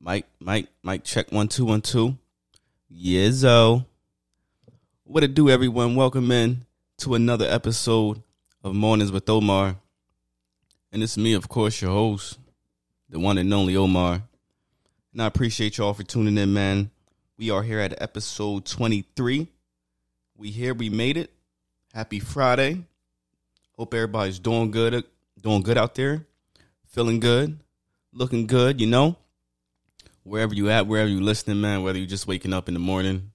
Mike, check 1 2 1 2. Yizzo. What it do, everyone? Welcome in to another episode of Mornings with Omar. And it's me, of course, your host, the one and only Omar. And I appreciate y'all for tuning in, man. We are here at episode 23. We here, we made it. Happy Friday. Hope everybody's doing good out there. Feeling good, looking good, you know. Wherever you at, wherever you listening, man, whether you're just waking up in the morning,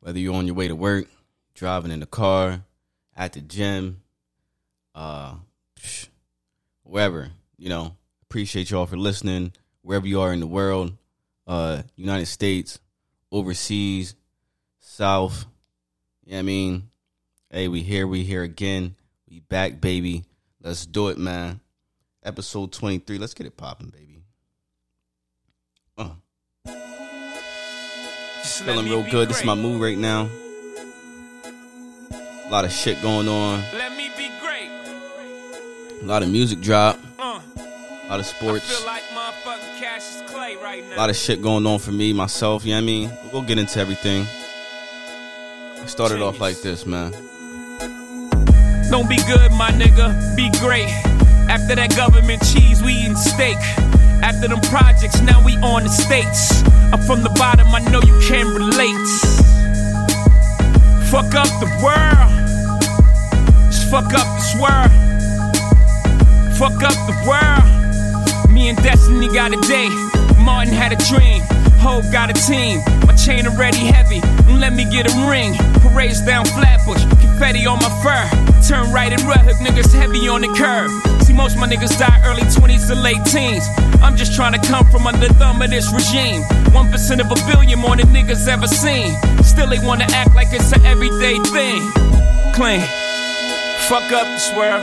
whether you're on your way to work, driving in the car, at the gym, wherever, you know, appreciate y'all for listening, wherever you are in the world, United States, overseas, South, you know what I mean? Hey, we here again, we back, baby, let's do it, man. Episode 23, let's get it popping, baby. Feeling real good. This is my mood right now. A lot of shit going on. Let me be great. A lot of music drop. A lot of sports. I feel like motherfucking Cash is Clay right now. A lot of shit going on for me, myself, you know what I mean? But we'll get into everything. I started off like this, man. Don't be good, my nigga. Be great. After that government cheese, we eating steak. After them projects, now we on the states. I'm from the bottom, I know you can relate. Fuck up the world. Just fuck up the swirl. Fuck up the world. Me and Destiny got a day. Martin had a dream. Ho got a team. My chain already heavy. Let me get a ring. Parades down Flatbush. Confetti on my fur. Turn right and red hook, niggas heavy on the curb. See, most my niggas die early 20s to late teens. I'm just trying to come from under the thumb of this regime. 1% of a billion more than niggas ever seen. Still they wanna act like it's an everyday thing. Clean. Fuck up the swirl.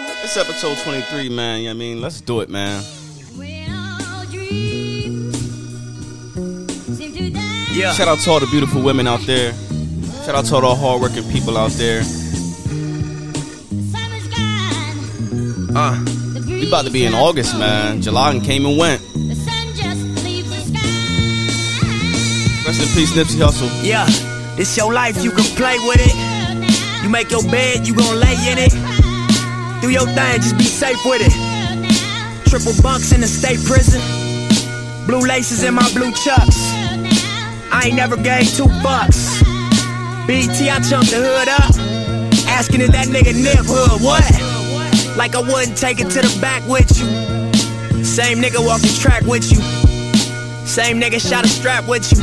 Yeah. It's episode 23, man. You know what I mean? Let's do it, man. Yeah. Shout out to all the beautiful women out there. Shout out to all the hardworking people out there. We about to be in August, man. July and came and went. Rest in peace, Nipsey Hussle. Yeah, it's your life, you can play with it. You make your bed, you gon' lay in it. Do your thing, just be safe with it. Triple bunks in the state prison. Blue laces in my blue chucks. I ain't never gave $2. BT, I chumped the hood up. Asking if that nigga Nip hood, what? Like I wouldn't take it to the back with you. Same nigga walk the track with you. Same nigga shot a strap with you.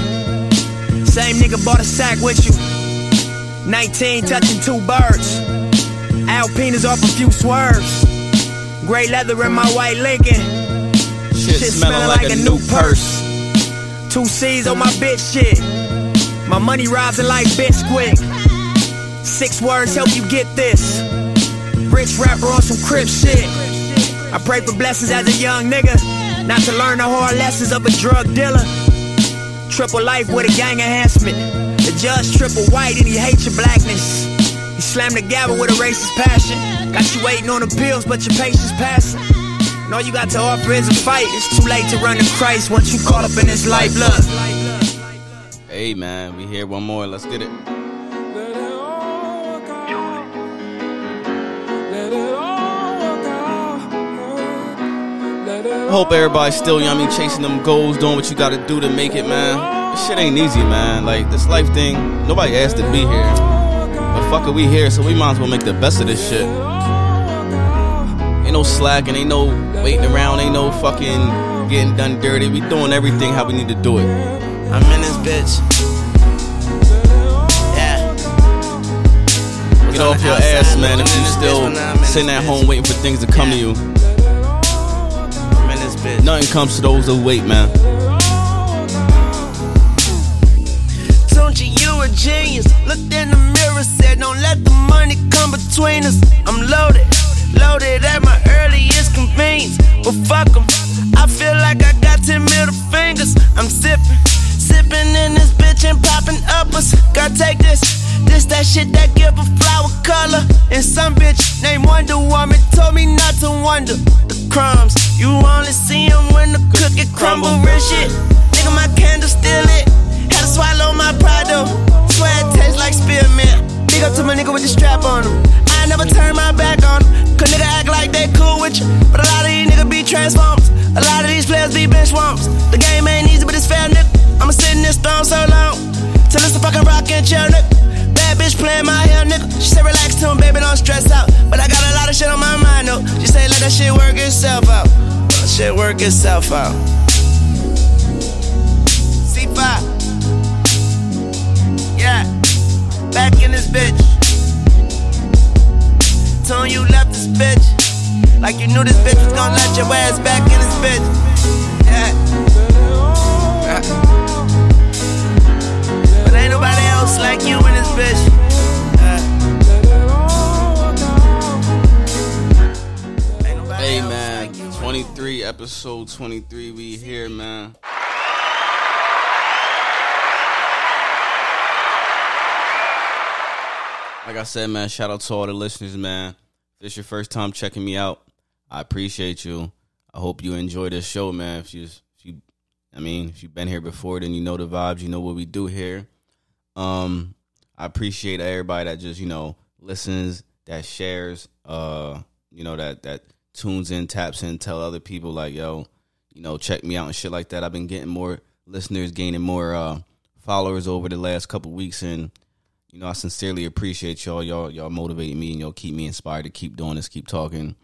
Same nigga bought a sack with you. 19 touching two birds. Alpinas off a few swerves. Gray leather in my white Lincoln. Shit smelling like a new purse. 2 C's on my bitch shit. My money rising like bitch quick. 6 words help you get this. Rich rapper on some crib shit. I pray for blessings as a young nigga, not to learn the hard lessons of a drug dealer. Triple life with a gang enhancement. The judge triple white and he hates your blackness. He slammed the gavel with a racist passion. Got you waiting on the pills but your patience passing. And all you got to offer is a fight. It's too late to run to Christ once you caught up in this life, look. Hey man, we here one more, let's get it. Hope everybody's still, you know what I mean, chasing them goals, doing what you gotta do to make it, man. This shit ain't easy, man. Like, this life thing, nobody asked to be here. But fuck it, we here, so we might as well make the best of this shit. Ain't no slacking, ain't no waiting around, ain't no fucking getting done dirty. We doing everything how we need to do it. I'm in this bitch. Yeah. Get off your ass, man, if you still sitting at home waiting for things to come to you. Nothing comes to those who wait, man. Don't you a genius? Looked in the mirror, said don't let the money come between us. I'm loaded, loaded at my earliest convenience. But fuck them, I feel like I got 10 middle fingers. I'm sipping, sipping in this bitch and popping uppers. Gotta take this. This that shit that give a flower color. And some bitch named Wonder Woman told me not to wonder. The crumbs. You only see them when the cookie crumble. Real shit, nigga, my candle still lit. Had to swallow my pride though. Swear it tastes like spearmint. Big up to my nigga with the strap on him. I never turn my back on him. Cause nigga act like they cool with you, but a lot of these niggas be transformed. A lot of these players be bench warmers. The game ain't easy, but it's fair, nigga. I'ma sit in this throne so long till it's a fucking rock and chair, nigga. Bad bitch playing my hair, nigga. She said relax to him, baby, don't stress out. But I got a lot of shit on my mind, though. She said let that shit work itself out. Let shit work itself out. C5. Yeah. Back in this bitch. Soon you left this bitch. Like you knew this bitch was gonna let your ass back in this bitch. Yeah. But ain't nobody else like you in this bitch. Hey man, 23, episode 23, we here, man. Like I said, man, shout out to all the listeners, man. If it's your first time checking me out, I appreciate you. I hope you enjoy this show, man. If you've been here before, then you know the vibes, you know what we do here. I appreciate everybody that just, listens, that shares, that tunes in, taps in, tell other people like, yo, check me out and shit like that. I've been getting more listeners, gaining more followers over the last couple weeks, and I sincerely appreciate y'all. Y'all motivate me and y'all keep me inspired to keep doing this, keep talking,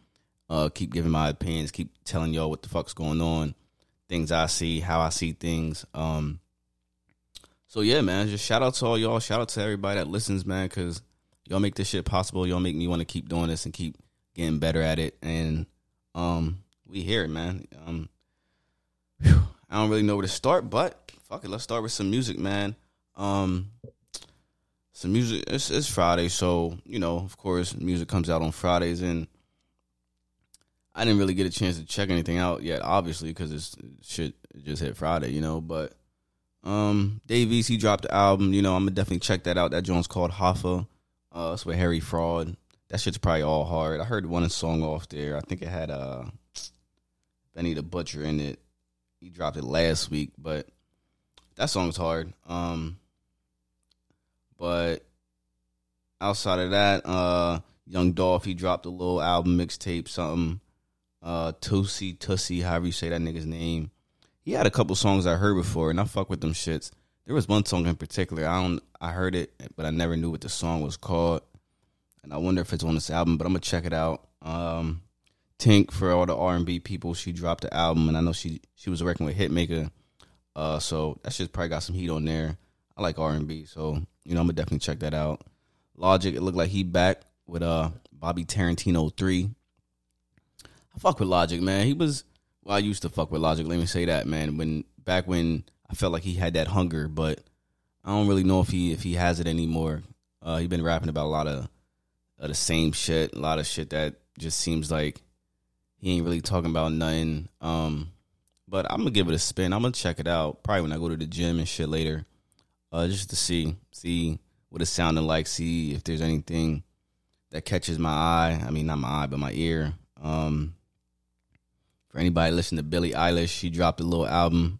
keep giving my opinions, keep telling y'all what the fuck's going on, things I see, how I see things. So yeah, man, just shout out to all y'all, shout out to everybody that listens, man, because y'all make this shit possible. Y'all make me want to keep doing this and keep getting better at it, and we hear it, man. I don't really know where to start, but fuck it, let's start with some music, man. Some music. It's Friday, so of course, music comes out on Fridays, and I didn't really get a chance to check anything out yet, obviously, because this shit just hit Friday, But Dave he dropped the album. I'm gonna definitely check that out. That joint's called Hoffa. It's with Harry Fraud. That shit's probably all hard. I heard one song off there. I think it had Benny the Butcher in it. He dropped it last week, but that song's hard. But outside of that, Young Dolph, he dropped a little album mixtape, something. Tussie, however you say that nigga's name. He had a couple songs I heard before, and I fuck with them shits. There was one song in particular. I heard it, but I never knew what the song was called. And I wonder if it's on this album, but I'm going to check it out. Tink, for all the R&B people, she dropped the album. And I know she was working with Hitmaker. So that shit's probably got some heat on there. I like R&B, so, I'm going to definitely check that out. Logic, it looked like he back with Bobby Tarantino 3. I fuck with Logic, man. I used to fuck with Logic. Let me say that, man. Back when I felt like he had that hunger, but I don't really know if he has it anymore. He been rapping about a lot of the same shit, a lot of shit that just seems like he ain't really talking about nothing. But I'm gonna give it a spin. I'm gonna check it out probably when I go to the gym and shit later, just to see what it's sounding like, see if there's anything that catches my eye. I mean, not my eye, but my ear. For anybody listening to Billie Eilish, she dropped a little album.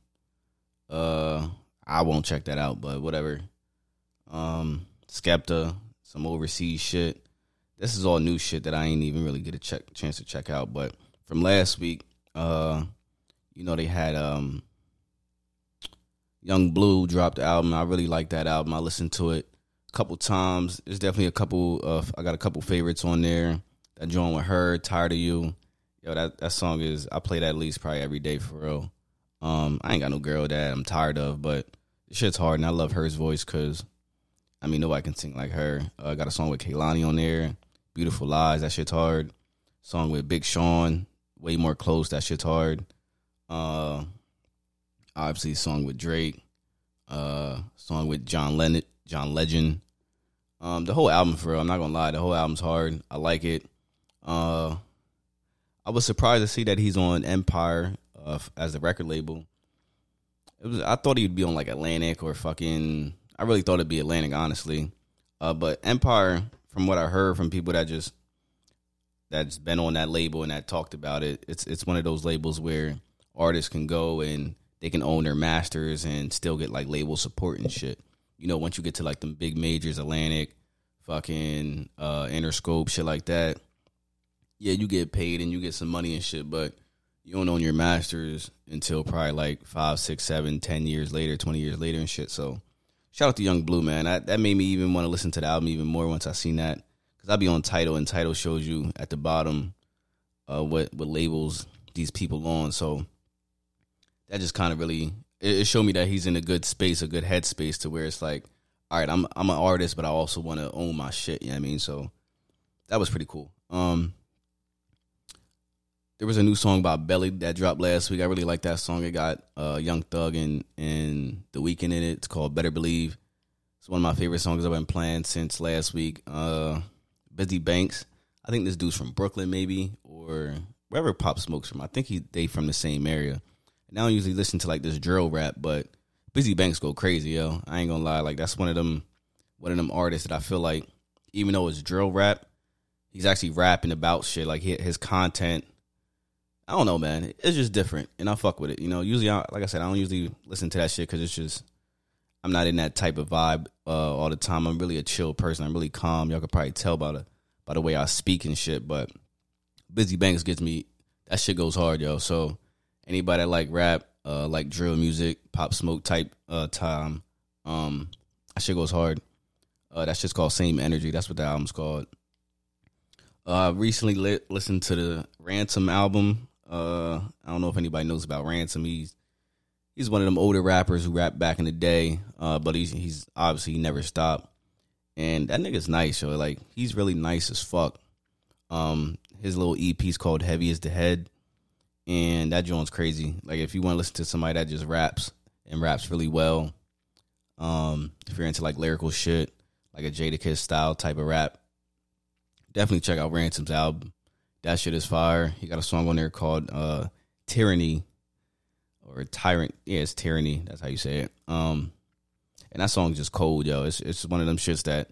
I won't check that out, but whatever. Skepta, some overseas shit. This is all new shit that I ain't even really get a chance to check out. But from last week, they had Young Blue dropped the album. I really like that album. I listened to it a couple times. There's definitely I got a couple favorites on there. That joint with her, Tired of You. Yo, that song I play that at least probably every day for real. I ain't got no girl that I'm tired of, but this shit's hard. And I love her voice because, nobody can sing like her. I got a song with Kehlani on there. Beautiful Lies, that shit's hard. Song with Big Sean, Way More Close, that shit's hard. Obviously, song with Drake. Song with John Legend. The whole album, for real, I'm not gonna lie, the whole album's hard. I like it. I was surprised to see that he's on Empire as the record label. I thought he'd be on like Atlantic or fucking. I really thought it'd be Atlantic, honestly. But Empire, from what I heard from people that just that's been on that label and that talked about it. It's one of those labels where artists can go and they can own their masters and still get like label support and shit. You know, once you get to like them big majors, Atlantic, fucking Interscope, shit like that. Yeah, you get paid and you get some money and shit, but you don't own your masters until probably like 5, 6, 7, 10 years later, 20 years later and shit. So shout out to Young Blue, man. That made me even want to listen to the album even more once I seen that. Because I be on Tidal, and Tidal shows you at the bottom what labels these people on. So that just kind of really, it showed me that he's in a good space, a good headspace to where it's like, all right, I'm an artist, but I also want to own my shit, you know what I mean? So that was pretty cool. There was a new song by Belly that dropped last week. I really like that song. It got Young Thug and The Weeknd in it. It's called Better Believe. It's one of my favorite songs I've been playing since last week. Busy Banks. I think this dude's from Brooklyn maybe, or wherever Pop Smoke's from. I think they from the same area. And I don't usually listen to like this drill rap, but Busy Banks go crazy, yo. I ain't gonna lie. Like that's one of them artists that I feel like, even though it's drill rap, he's actually rapping about shit. Like his content, I don't know, man. It's just different, and I fuck with it. You know, usually, like I said, I don't usually listen to that shit because it's just I'm not in that type of vibe all the time. I'm really a chill person. I'm really calm. Y'all could probably tell by the way I speak and shit. But Busy Banks gets me. That shit goes hard, yo. So anybody that like rap, like drill music, Pop Smoke type time, that shit goes hard. That shit's called Same Energy. That's what the album's called. I recently listened to the Ransom album. I don't know if anybody knows about Ransom. He's one of them older rappers who rapped back in the day, but he's obviously never stopped. And that nigga's nice, yo. Like he's really nice as fuck. His little EP's called Heavy Is the Head, and that joint's crazy. Like if you want to listen to somebody that just raps and raps really well, if you're into like lyrical shit, like a Jadakiss style type of rap, definitely check out Ransom's album. That shit is fire. He got a song on there called Tyranny or Tyrant. Yeah, it's Tyranny. That's how you say it. And that song's just cold, yo. It's one of them shits that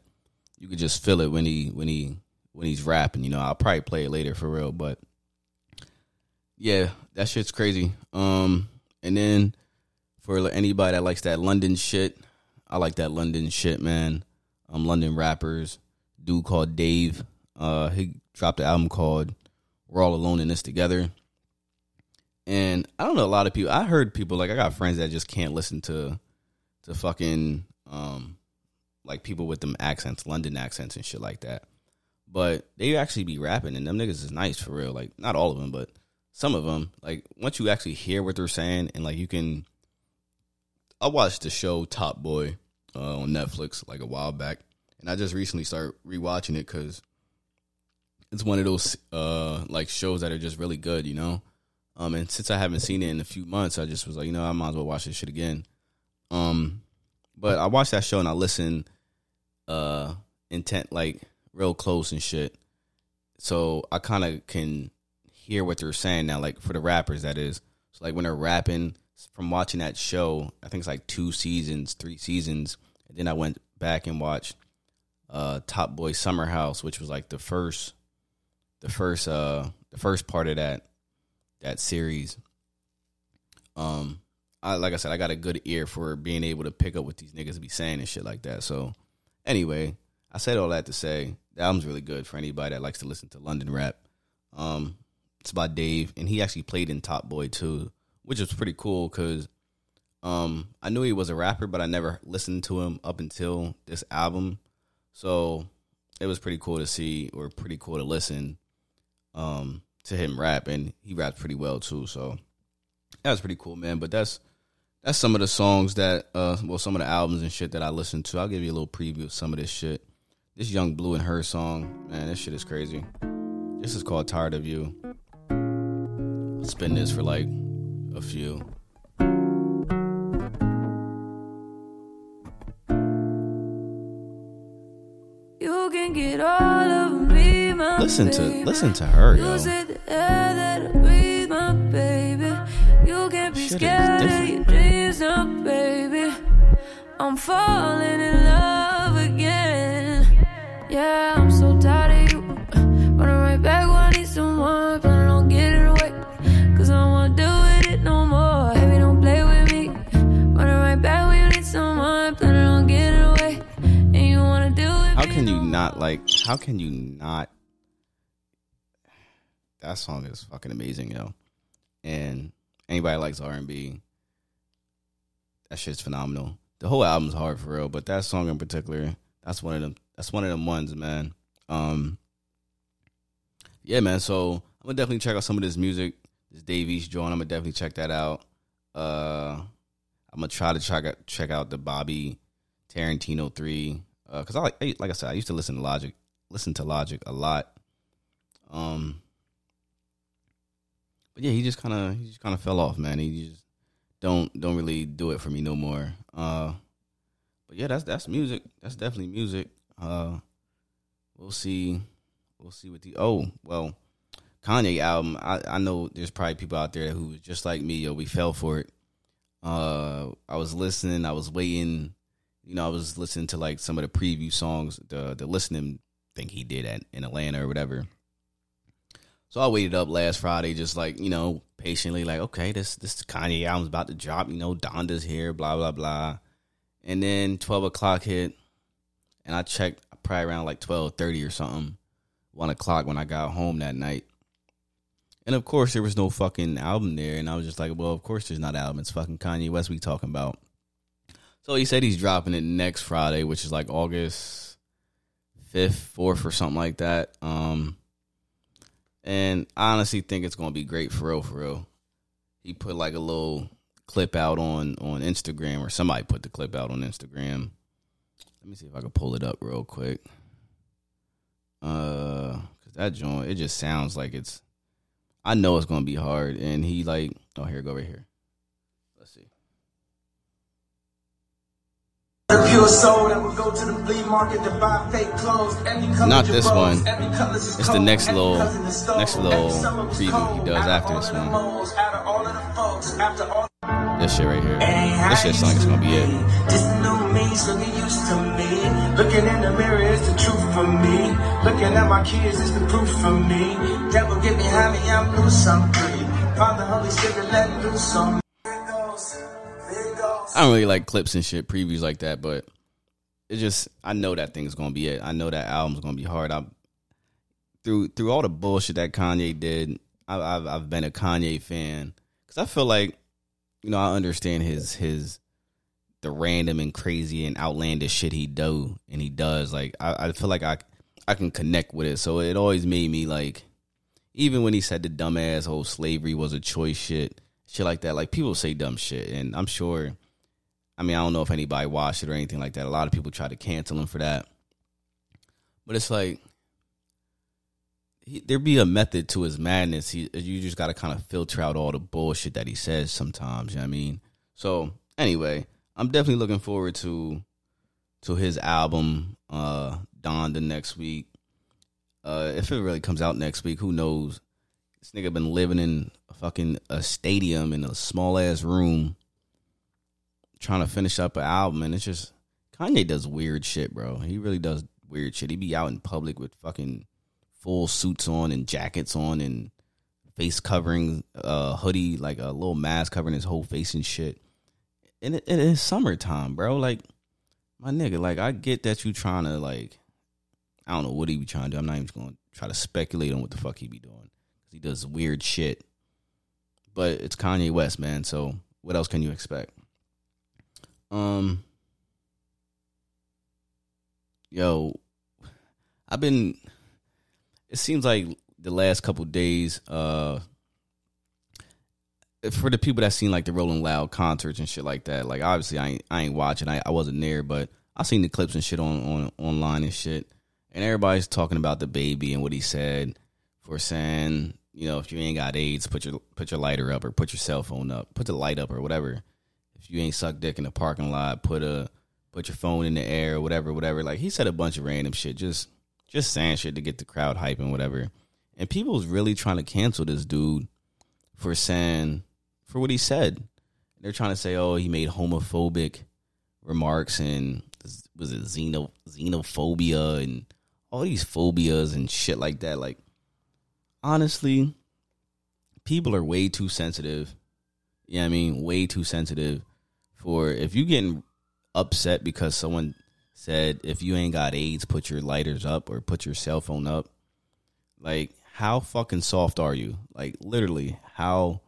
you could just feel it when he's rapping, you know. I'll probably play it later for real, but yeah, that shit's crazy. And then for anybody that likes that London shit, I like that London shit, man. London rappers, dude called Dave. He dropped an album called We're All Alone in This Together. And I don't know, a lot of people, I heard people, like I got friends that just can't listen to fucking like people with them accents, London accents and shit like that. But they actually be rapping, and them niggas is nice for real. Like not all of them, but some of them. Like once you actually hear what they're saying, and like you can, I watched the show Top Boy on Netflix like a while back, and I just recently started rewatching it because it's one of those like shows that are just really good, you know. And since I haven't seen it in a few months, I just was like, you know, I might as well watch this shit again. But I watched that show and I listened intent, like real close and shit. So I kind of can hear what they're saying now, like for the rappers that is. So like when they're rapping, from watching that show, I think it's like 2 seasons, 3 seasons, and then I went back and watched Top Boy Summer House, which was like the first part of that series. Like I said, I got a good ear for being able to pick up what these niggas be saying and shit like that. So anyway, I said all that to say the album's really good for anybody that likes to listen to London rap. It's by Dave, and he actually played in Top Boy too, which is pretty cool because I knew he was a rapper, but I never listened to him up until this album. So it was pretty cool to see, or pretty cool to listen to him rap, and he raps pretty well too. So that was pretty cool, man. But that's some of the songs that, some of the albums and shit that I listened to. I'll give you a little preview of some of this shit. This Young Blue and her song, man, this shit is crazy. This is called Tired of You. I'll spin this for like a few. You can get all of me, my listen to her, yo. Use it that we, my baby. You can't be scared of your dreams, no, baby. I'm falling in love again. Yeah, I'm so tired of you. Running right back when not like, how can you not? That song is fucking amazing, yo. And anybody likes R&B, that shit's phenomenal. The whole album's hard for real, but that song in particular, that's one of them. That's one of them ones, man. Yeah, man. So I'm gonna definitely check out some of this music, this Dave East joint. I'm gonna definitely check that out. I'm gonna try to check out the Bobby Tarantino 3 because I said, I used to listen to Logic a lot. But yeah, he just kind of fell off, man. He just don't really do it for me no more. But yeah, that's music. That's definitely music. We'll see what the Kanye album. I know there's probably people out there who was just like me. Yo, we fell for it. I was listening. I was waiting. You know, I was listening to like some of the preview songs, the listening thing he did in Atlanta or whatever. So I waited up last Friday, just like, you know, patiently, like, okay, this Kanye album's about to drop. You know, Donda's here, blah blah blah. And then 12:00 hit, and I checked probably around like 12:30 or something, 1:00 when I got home that night. And of course, there was no fucking album there, and I was just like, well, of course there's not an album. It's fucking Kanye West we talking about. So he said he's dropping it next Friday, which is like August 5th, 4th, or something like that. And I honestly think it's going to be great for real, for real. He put like a little clip out on Instagram, or somebody put the clip out on Instagram. Let me see if I can pull it up real quick. Cause that joint, it just sounds like it's, I know it's going to be hard. And he like, oh, here, go right here. Let's see. The pure soul that will go to the flea market to buy fake clothes. Not this one. It's the next little preview he does after this one. This shit right here. This shit's like it's gonna be it. This new me's looking used to me. Looking in the mirror is the truth for me. Looking at my kids is the proof for me. Devil get behind me, I'm loose, I'm free. Father, Holy Spirit, let loose on me. I don't really like clips and shit, previews like that, but it just, I know that thing's going to be it. I know that album's going to be hard. Through all the bullshit that Kanye did, I've been a Kanye fan because I feel like, you know, I understand the random and crazy and outlandish shit he does. Like, I feel like I can connect with it. So it always made me like, even when he said the dumbass whole slavery was a choice shit like that, like people say dumb shit, and I'm sure, I mean, I don't know if anybody watched it or anything like that. A lot of people try to cancel him for that. But it's like, there'd be a method to his madness. You just got to kind of filter out all the bullshit that he says sometimes, you know what I mean? So, anyway, I'm definitely looking forward to his album, Donda, next week. If it really comes out next week, who knows? This nigga been living in a stadium in a small-ass room, trying to finish up an album, and it's just, Kanye does weird shit, bro. He really does weird shit. He be out in public with fucking full suits on and jackets on and face covering, hoodie, like a little mask covering his whole face and shit. And it is summertime, bro. Like, my nigga, like, I get that you trying to, like, I don't know what he be trying to do. I'm not even going to try to speculate on what the fuck he be doing. Cause he does weird shit. But it's Kanye West, man, so what else can you expect? Yo, it seems like the last couple days, for the people that seen like the Rolling Loud concerts and shit like that, like obviously I ain't watching, I wasn't there, but I seen the clips and shit on online and shit, and everybody's talking about the baby and what he said for saying, you know, if you ain't got AIDS, put your lighter up or put your cell phone up, put the light up or whatever. If you ain't suck dick in the parking lot, put your phone in the air or whatever. Like, he said a bunch of random shit, just saying shit to get the crowd hype and whatever. And people was really trying to cancel this dude for what he said. They're trying to say, oh, he made homophobic remarks and was it xenophobia and all these phobias and shit like that. Like, honestly, people are way too sensitive. You know what I mean? Way too sensitive. For if you getting upset because someone said, if you ain't got AIDS, put your lighters up or put your cell phone up. Like, how fucking soft are you? Like, literally, how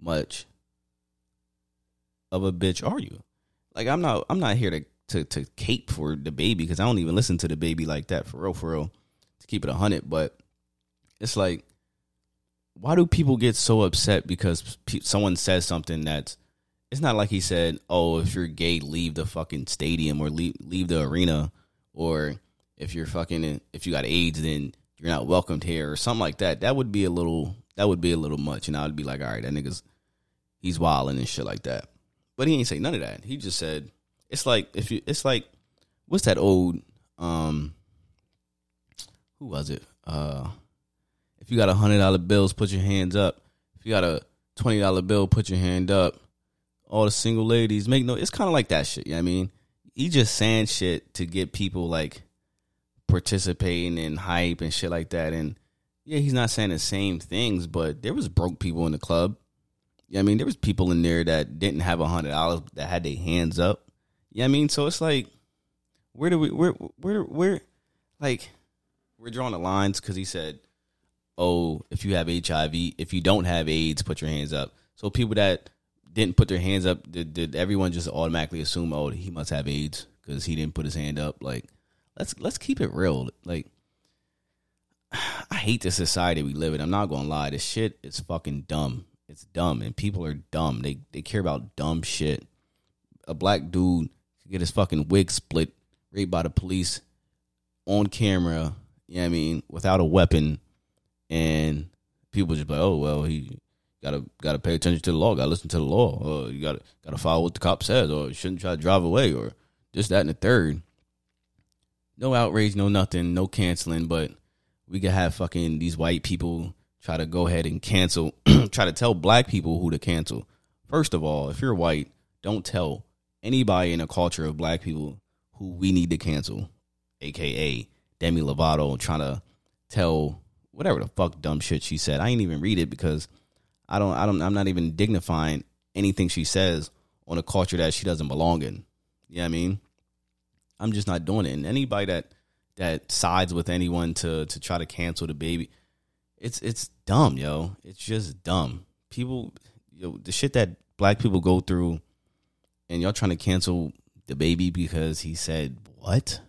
much of a bitch are you? Like, I'm not here to cape for the baby, because I don't even listen to the baby like that, for real, to keep it 100. But it's like, why do people get so upset because someone says something that's, it's not like he said, oh, if you're gay, leave the fucking stadium or leave the arena, or if you got AIDS, then you're not welcomed here, or something like that. That would be a little much, and I would be like, all right, that nigga's, he's wilding and shit like that. But he ain't say none of that. He just said, what's that old, who was it? If you got $100 bills, put your hands up. If you got a $20 bill, put your hand up. All the single ladies make no... It's kind of like that shit, you know what I mean? He just saying shit to get people, like, participating in hype and shit like that. And, yeah, he's not saying the same things, but there was broke people in the club. You know what I mean? There was people in there that didn't have $100 that had their hands up. You know what I mean? So it's like, we're drawing the lines, because he said, oh, if you have HIV, if you don't have AIDS, put your hands up. So people that didn't put their hands up, did everyone just automatically assume, oh, he must have AIDS because he didn't put his hand up? Like, let's keep it real. Like, I hate the society we live in. I'm not going to lie. This shit is fucking dumb. It's dumb, and people are dumb. They care about dumb shit. A black dude could get his fucking wig split, raped by the police on camera, you know what I mean, without a weapon. And people just like, oh, well, he gotta pay attention to the law, gotta listen to the law, or you gotta follow what the cop says, or you shouldn't try to drive away, or this, that, and the third. No outrage, no nothing, no canceling. But we could have fucking these white people try to go ahead and cancel, try to tell black people who to cancel. First of all, if you're white, don't tell anybody in a culture of black people who we need to cancel, a.k.a. Demi Lovato trying to tell whatever the fuck dumb shit she said. I ain't even read it because I'm not even dignifying anything she says on a culture that she doesn't belong in. You know what I mean? I'm just not doing it. And anybody that sides with anyone to try to cancel the baby, it's dumb, yo. It's just dumb. People, yo, the shit that black people go through, and y'all trying to cancel the baby because he said what?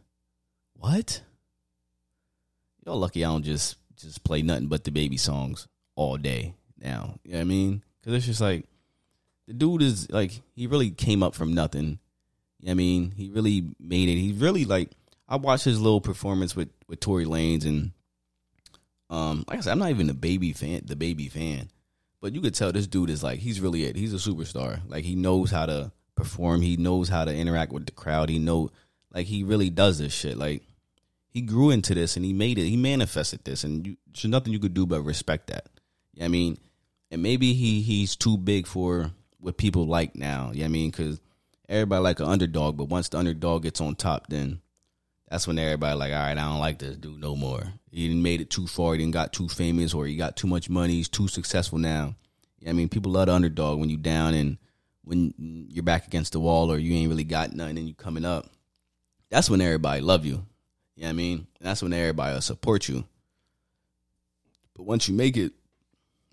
What? Y'all lucky I don't just play nothing but the baby songs all day now. You know what I mean? Because it's just like, the dude is like, he really came up from nothing. You know what I mean? He really made it. He really, like, I watched his little performance with Tory Lanez, and like I said, I'm not even the baby fan, but you could tell this dude is like, he's really it. He's a superstar. Like, he knows how to perform. He knows how to interact with the crowd. He really does this shit. Like, he grew into this, and he made it. He manifested this, and there's nothing you could do but respect that. You know what I mean? And maybe he's too big for what people like now. You know what I mean? Because everybody like an underdog, but once the underdog gets on top, then that's when everybody like, all right, I don't like this dude no more. He didn't made it too far. He didn't got too famous, or he got too much money. He's too successful now. You know what I mean? People love the underdog when you down and when you're back against the wall, or you ain't really got nothing and you coming up. That's when everybody love you. You know what I mean? And that's when everybody will support you. But once you make it,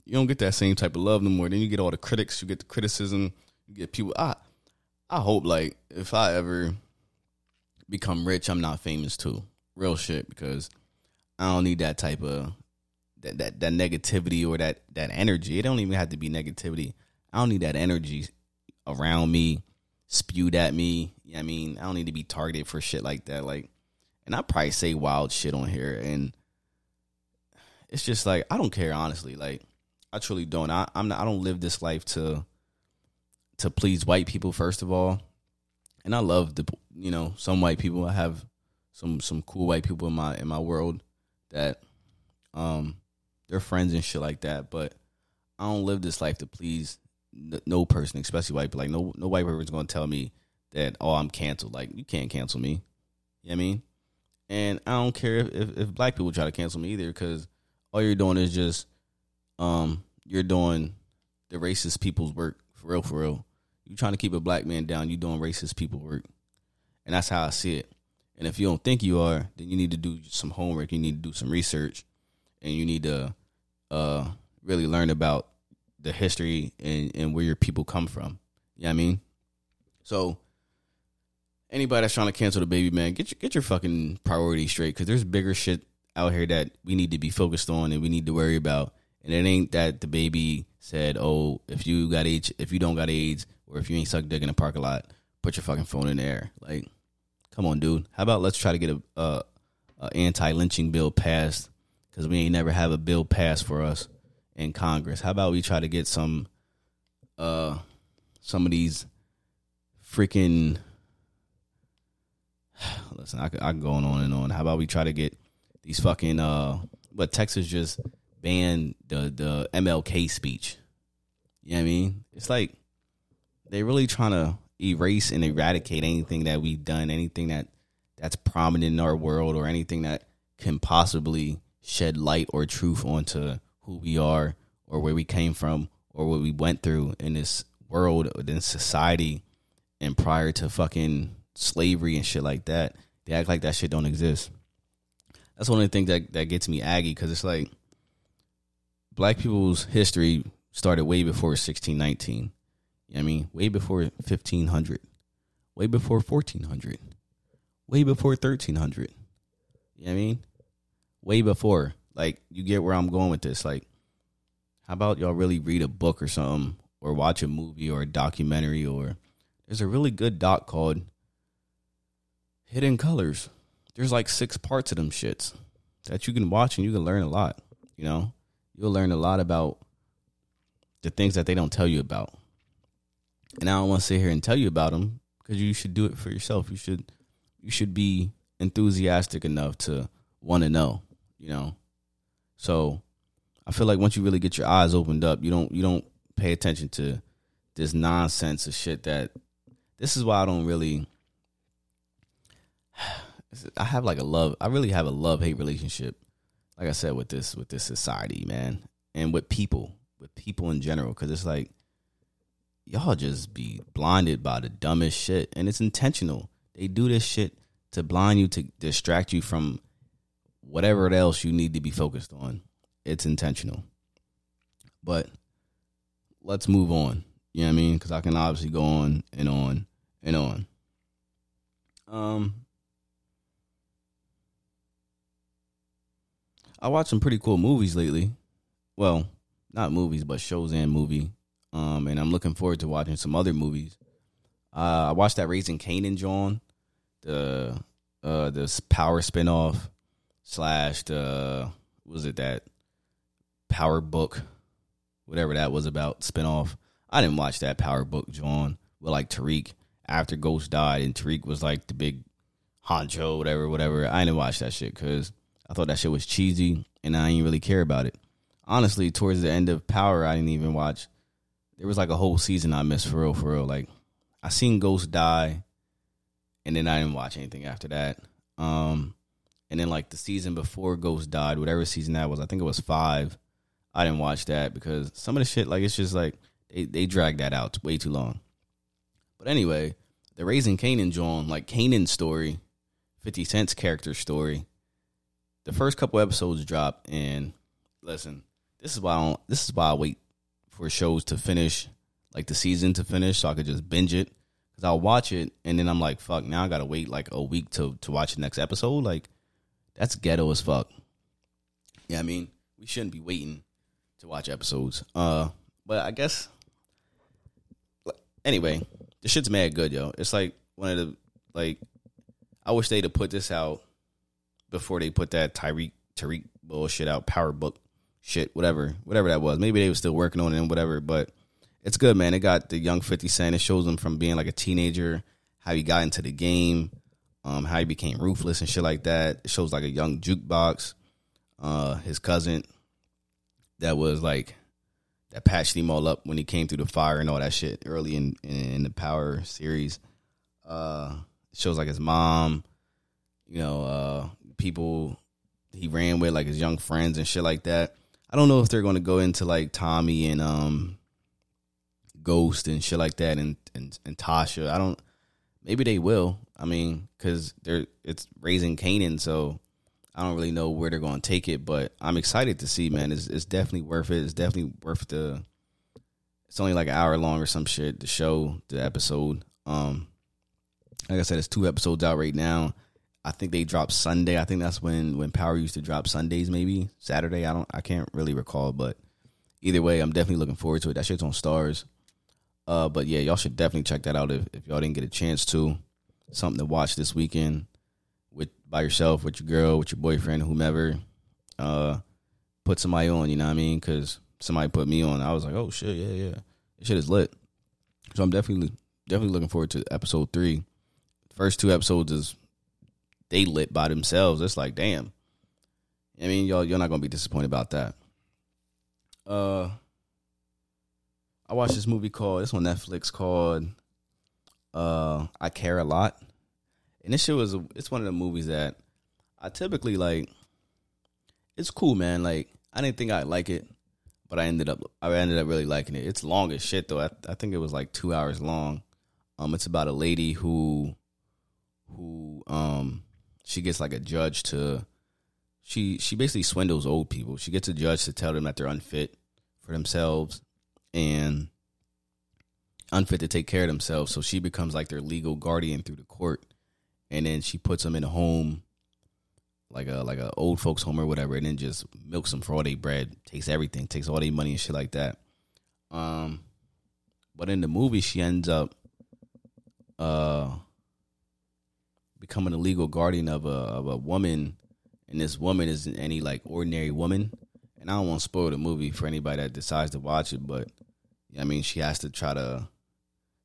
you don't get that same type of love no more. Then you get all the critics, you get the criticism, you get people. I hope, like, if I ever become rich, I'm not famous too. Real shit, because I don't need that type of that negativity, or that energy. It don't even have to be negativity. I don't need that energy around me, spewed at me. You know what I mean? I don't need to be targeted for shit like that. Like, and I probably say wild shit on here, and it's just like, I don't care, honestly. Like, I truly don't. I don't live this life to please white people, first of all. And I love some white people. I have some cool white people in my world that they're friends and shit like that. But I don't live this life to please no person, especially white. But like, no white person's gonna tell me that, oh, I'm canceled. Like, you can't cancel me. You know what I mean? And I don't care if black people try to cancel me either, because all you're doing is just, you're doing the racist people's work, for real, for real. You're trying to keep a black man down, you're doing racist people work. And that's how I see it. And if you don't think you are, then you need to do some homework. You need to do some research, and you need to really learn about the history and where your people come from. You know what I mean? So anybody that's trying to cancel the baby, man, get your fucking priorities straight, because there's bigger shit out here that we need to be focused on and we need to worry about. And it ain't that the baby said, oh, if you don't got AIDS, or if you ain't sucked dick in a parking lot, put your fucking phone in the air. Like, come on, dude. How about let's try to get a anti-lynching bill passed, because we ain't never have a bill passed for us in Congress. How about we try to get some of these freaking... Listen, I can go on and on. How about we try to get these fucking... But Texas just banned the MLK speech. You know what I mean? It's like they really trying to erase and eradicate anything that we've done, anything that's prominent in our world, or anything that can possibly shed light or truth onto who we are, or where we came from, or what we went through in this world, in society, and prior to fucking slavery and shit like that. They act like that shit don't exist. That's one of the things that gets me aggy, because it's like black people's history started way before 1619. You know what I mean? Way before 1500. Way before 1400. Way before 1300. You know what I mean? Way before. Like, you get where I'm going with this. Like, how about y'all really read a book or something, or watch a movie or a documentary? Or there's a really good doc called Hidden Colors. There's like 6 parts of them shits that you can watch, and you can learn a lot. You know, you'll learn a lot about the things that they don't tell you about. And I don't want to sit here and tell you about them, because you should do it for yourself. You should be enthusiastic enough to want to know, you know. So I feel like once you really get your eyes opened up, you don't pay attention to this nonsense of shit. That this is why I don't really. I really have a love-hate relationship, like I said, with this society, man, and with people in general, because it's like, y'all just be blinded by the dumbest shit. And it's intentional. They do this shit to blind you, to distract you from whatever else you need to be focused on. It's intentional. But let's move on. You know what I mean? Because I can obviously go on and on and on. I watched some pretty cool movies lately. Well, not movies, but shows and movie. And I'm looking forward to watching some other movies. I watched that Raising Kanan, John, the Power spinoff / that Power book, whatever that was about, spinoff. I didn't watch that Power book, John, with like Tariq after Ghost died, and Tariq was like the big honcho, whatever. I didn't watch that shit because I thought that shit was cheesy, and I didn't really care about it. Honestly, towards the end of Power, I didn't even watch. There was like a whole season I missed, for real. Like, I seen Ghost die, and then I didn't watch anything after that. And then like the season before Ghost died, whatever season that was, I think it was 5. I didn't watch that because some of the shit, like, it's just like they dragged that out way too long. But anyway, the Raising Kanan, John, like Kanan's story, 50 Cent's character story. The first couple episodes dropped, and listen, this is why I wait for shows to finish, like the season to finish, so I could just binge it. Because I'll watch it, and then I'm like, fuck, now I gotta wait like a week to watch the next episode. Like, that's ghetto as fuck. Yeah, I mean, we shouldn't be waiting to watch episodes. But I guess, anyway, this shit's mad good, yo. It's like one of the, like, I wish they'd have put this out before they put that Tariq bullshit out, Power book shit, whatever that was. Maybe they were still working on it and whatever, but it's good, man. It got the young 50 Cent. It shows him from being like a teenager, how he got into the game, how he became ruthless and shit like that. It shows like a young jukebox, his cousin that was like, that patched him all up when he came through the fire and all that shit early in the Power series. It shows like his mom, you know, people he ran with, like his young friends and shit like that. I don't know if they're going to go into like Tommy and Ghost and shit like that, and Tasha. Maybe they will. I mean, because it's Raising Kanan, so I don't really know where they're going to take it, but I'm excited to see, man. It's definitely worth it. It's definitely worth the... It's only like an hour long or some shit, the show, the episode. Like I said, it's 2 episodes out right now. I think they dropped Sunday. I think that's when Power used to drop Sundays, maybe Saturday. I can't really recall, but either way, I'm definitely looking forward to it. That shit's on Stars. But yeah, y'all should definitely check that out if y'all didn't get a chance to. Something to watch this weekend by yourself, with your girl, with your boyfriend, whomever. Put somebody on, you know what I mean? Because somebody put me on. I was like, oh shit, yeah. This shit is lit. So I'm definitely looking forward to episode 3. First 2 episodes is they lit by themselves. It's like, damn. I mean, y'all not gonna be disappointed about that. I watched this movie called, it's on Netflix, called I Care A Lot. And this shit it's one of the movies that I typically like. It's cool, man. Like, I didn't think I'd like it, but I ended up really liking it. It's long as shit though. I think it was like 2 hours long. It's about a lady who she gets like a judge to she basically swindles old people. She gets a judge to tell them that they're unfit for themselves and unfit to take care of themselves. So she becomes like their legal guardian through the court, and then she puts them in a home, like a old folks home or whatever, and then just milks them for all their bread, takes everything, takes all their money and shit like that. But in the movie, she ends up becoming a legal guardian of a woman, and this woman isn't any like ordinary woman. And I don't want to spoil the movie for anybody that decides to watch it, but I mean, she has to try to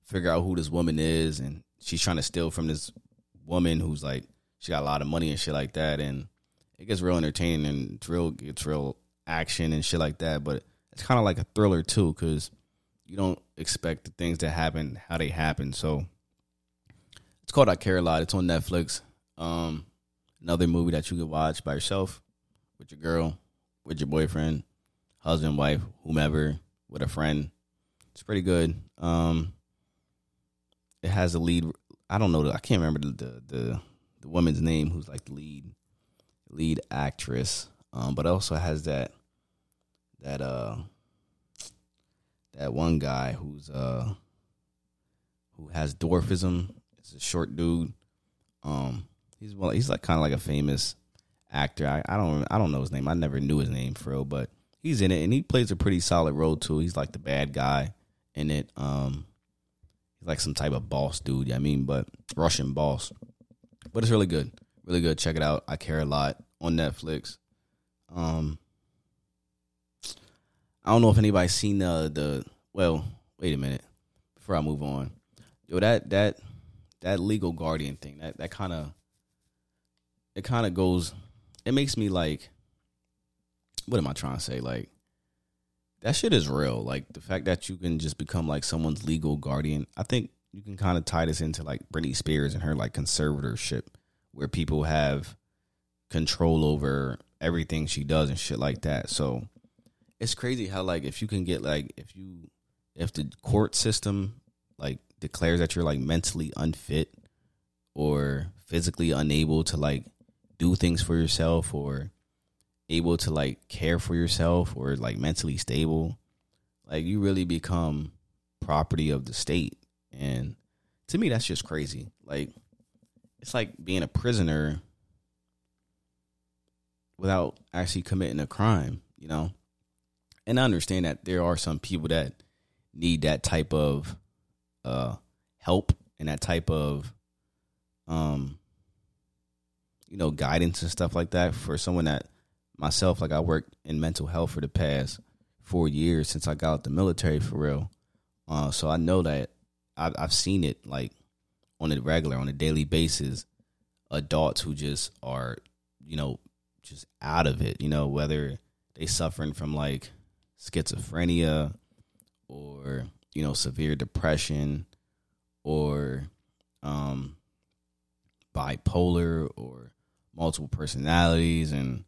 figure out who this woman is, and she's trying to steal from this woman who's like, she got a lot of money and shit like that, and it gets real entertaining and it's real action and shit like that. But it's kind of like a thriller too, because you don't expect the things to happen how they happen. So it's called I Care A Lot. It's on Netflix. Another movie that you could watch by yourself, with your girl, with your boyfriend, husband, wife, whomever, with a friend. It's pretty good. It has a lead. I don't know. I can't remember the woman's name who's like the lead actress. But also has that one guy who has dwarfism. It's a short dude. He's like kind of like a famous actor. I don't know his name. I never knew his name for real, but he's in it and he plays a pretty solid role too. He's like the bad guy in it. He's like some type of boss dude. I mean, but Russian boss. But it's really good. Really good. Check it out. I Care A Lot on Netflix. I don't know if anybody's seen wait a minute. Before I move on. Yo, that legal guardian thing, that kind of goes, it makes me like, what am I trying to say? Like, that shit is real. Like, the fact that you can just become like someone's legal guardian, I think you can kind of tie this into like Britney Spears and her like conservatorship, where people have control over everything she does and shit like that. So it's crazy how like if you can get like if the court system like declares that you're like mentally unfit or physically unable to like do things for yourself or able to like care for yourself or like mentally stable, like you really become property of the state. And to me, that's just crazy. Like, it's like being a prisoner without actually committing a crime, you know? And I understand that there are some people that need that type of help and that type of, you know, guidance and stuff like that. For someone that myself, like I worked in mental health for the past 4 years since I got out the military for real. So I know that I've seen it like on a regular, on a daily basis, adults who just are, you know, just out of it, you know, whether they suffering from like schizophrenia or, you know, severe depression or bipolar or multiple personalities. And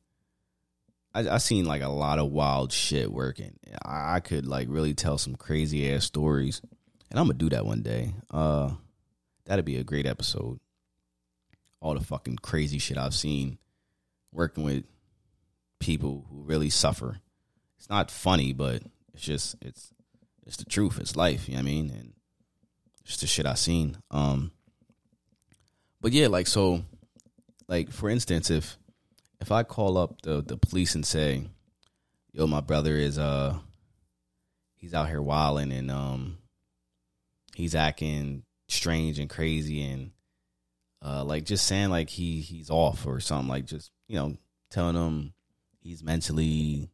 I seen like a lot of wild shit working. I could like really tell some crazy ass stories. And I'm going to do that one day. That'd be a great episode. all the fucking crazy shit I've seen working with people who really suffer. It's not funny, but it's just, it's the truth. It's life, you know what I mean? And it's the shit I've seen. But yeah, like, so, like, for instance, if I call up the police and say, yo, my brother is, he's out here wilding and, he's acting strange and crazy and, like, just saying, like, he's off or something, like, just, you know, telling him he's mentally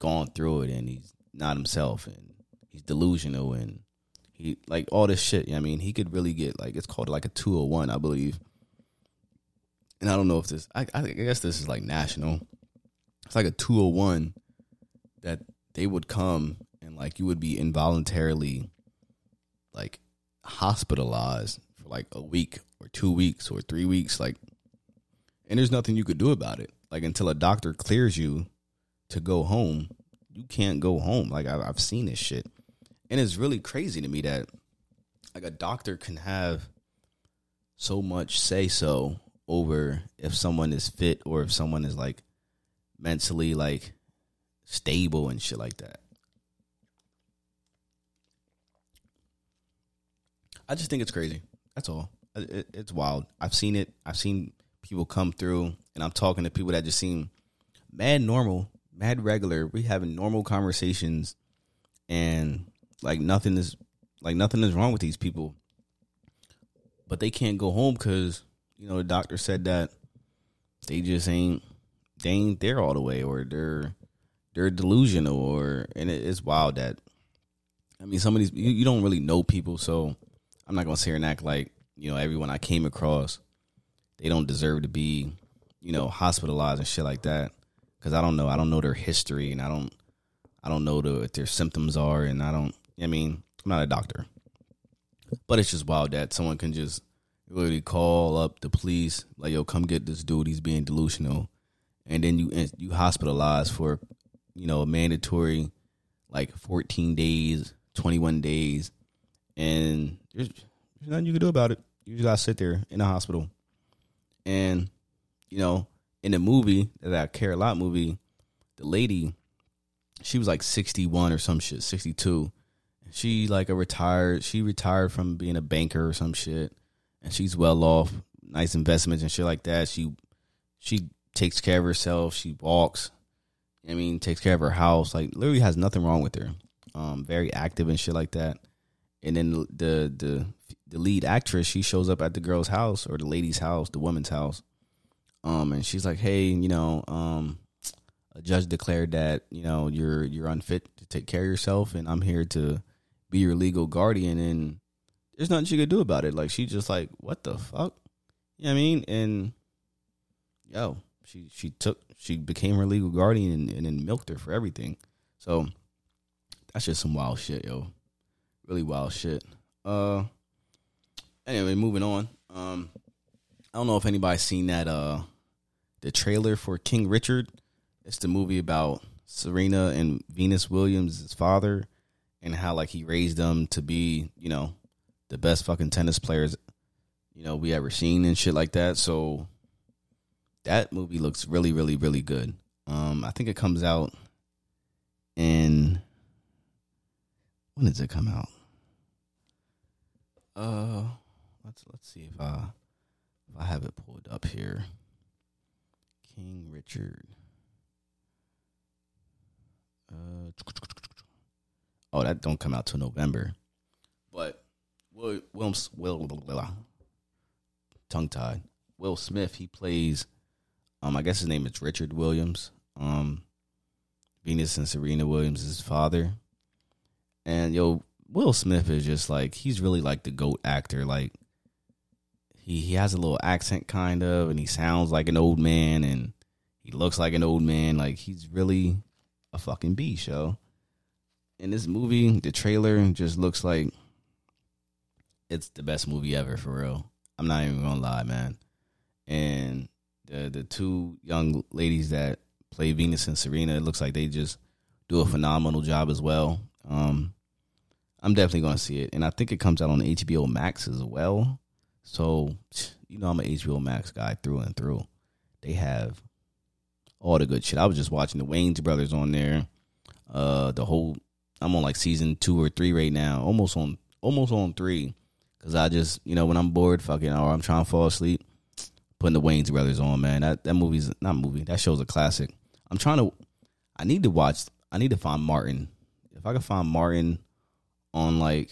gone through it and he's not himself and he's delusional and he, like, all this shit, you know what I mean? He could really get, like, it's called, like, a 201, I believe. And I don't know if this, I guess this is, like, national. It's like a 201 that they would come and, like, you would be involuntarily, like, hospitalized for, like, a week or 2 weeks or 3 weeks, like, and there's nothing you could do about it. Like, until a doctor clears you to go home, you can't go home. Like, I've seen this shit. And it's really crazy to me that, like, a doctor can have so much say-so over if someone is fit or if someone is, like, mentally, like, stable and shit like that. I just think it's crazy. That's all. It's wild. I've seen it. I've seen people come through, and I'm talking to people that just seem mad normal, mad regular. We having normal conversations, and, like, nothing is wrong with these people. But they can't go home because, you know, the doctor said that they just ain't there all the way, or they're delusional, or, and it's wild that, I mean, some of these, you don't really know people, so I'm not going to sit here and act like, you know, everyone I came across, they don't deserve to be, you know, hospitalized and shit like that, because I don't know their history, and I don't know what their symptoms are, and I mean, I'm not a doctor. But it's just wild that someone can just literally call up the police, like, yo, come get this dude, he's being delusional, and then you hospitalize for, you know, a mandatory, like, 14 days, 21 days, and there's nothing you can do about it. You just gotta sit there in the hospital. And, you know, in the movie, that I Care a Lot movie, the lady, she was like 61 or some shit, 62. She, like, she retired from being a banker or some shit, and she's well off, nice investments and shit like that. She takes care of herself. She walks. I mean, takes care of her house. Like, literally has nothing wrong with her. Very active and shit like that. And then the lead actress, she shows up at the girl's house, or the lady's house, the woman's house. And she's like, hey, you know, a judge declared that, you know, you're unfit to take care of yourself, and I'm here to be your legal guardian, and there's nothing she could do about it. Like, she just like, what the fuck? You know what I mean? And, yo, she became her legal guardian and then milked her for everything. So that's just some wild shit, yo. Really wild shit. Anyway, moving on. I don't know if anybody's seen that, the trailer for King Richard. It's the movie about Serena and Venus Williams' father, and how, like, he raised them to be, you know, the best fucking tennis players, you know, we ever seen and shit like that. So that movie looks really, really, really good. I think it comes out in, when does it come out? Let's see if I have it pulled up here. King Richard. Oh, that don't come out till November. But Will Smith, he plays, I guess his name is Richard Williams, Venus and Serena Williams' father. And, yo, Will Smith is just, like, he's really, like, the GOAT actor. Like, he has a little accent, kind of, and he sounds like an old man, and he looks like an old man. Like, he's really a fucking beast, yo. And this movie, the trailer, just looks like it's the best movie ever, for real. I'm not even gonna lie, man. And the two young ladies that play Venus and Serena, it looks like they just do a phenomenal job as well. I'm definitely gonna see it, and I think it comes out on HBO Max as well. So, you know, I'm an HBO Max guy through and through. They have all the good shit. I was just watching the Wayans Brothers on there. I'm on like season 2 or 3 right now. Almost on 3. Because I just, you know, when I'm bored, fucking, or I'm trying to fall asleep, putting the Wayans Brothers on, man. That show's a classic. I need to find Martin. If I can find Martin on like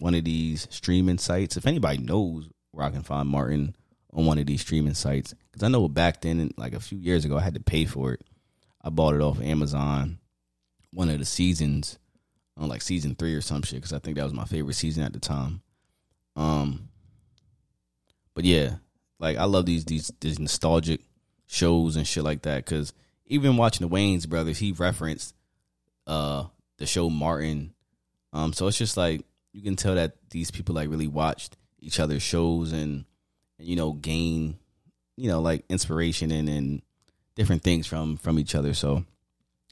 one of these streaming sites, if anybody knows where I can find Martin on one of these streaming sites, because I know back then, like a few years ago, I had to pay for it. I bought it off Amazon, one of the seasons, on like season 3 or some shit, because I think that was my favorite season at the time. But yeah, like I love these nostalgic shows and shit like that, because even watching the Wayans Brothers, he referenced the show Martin. So it's just like you can tell that these people like really watched each other's shows and you know, gain, you know, like inspiration and different things from each other. So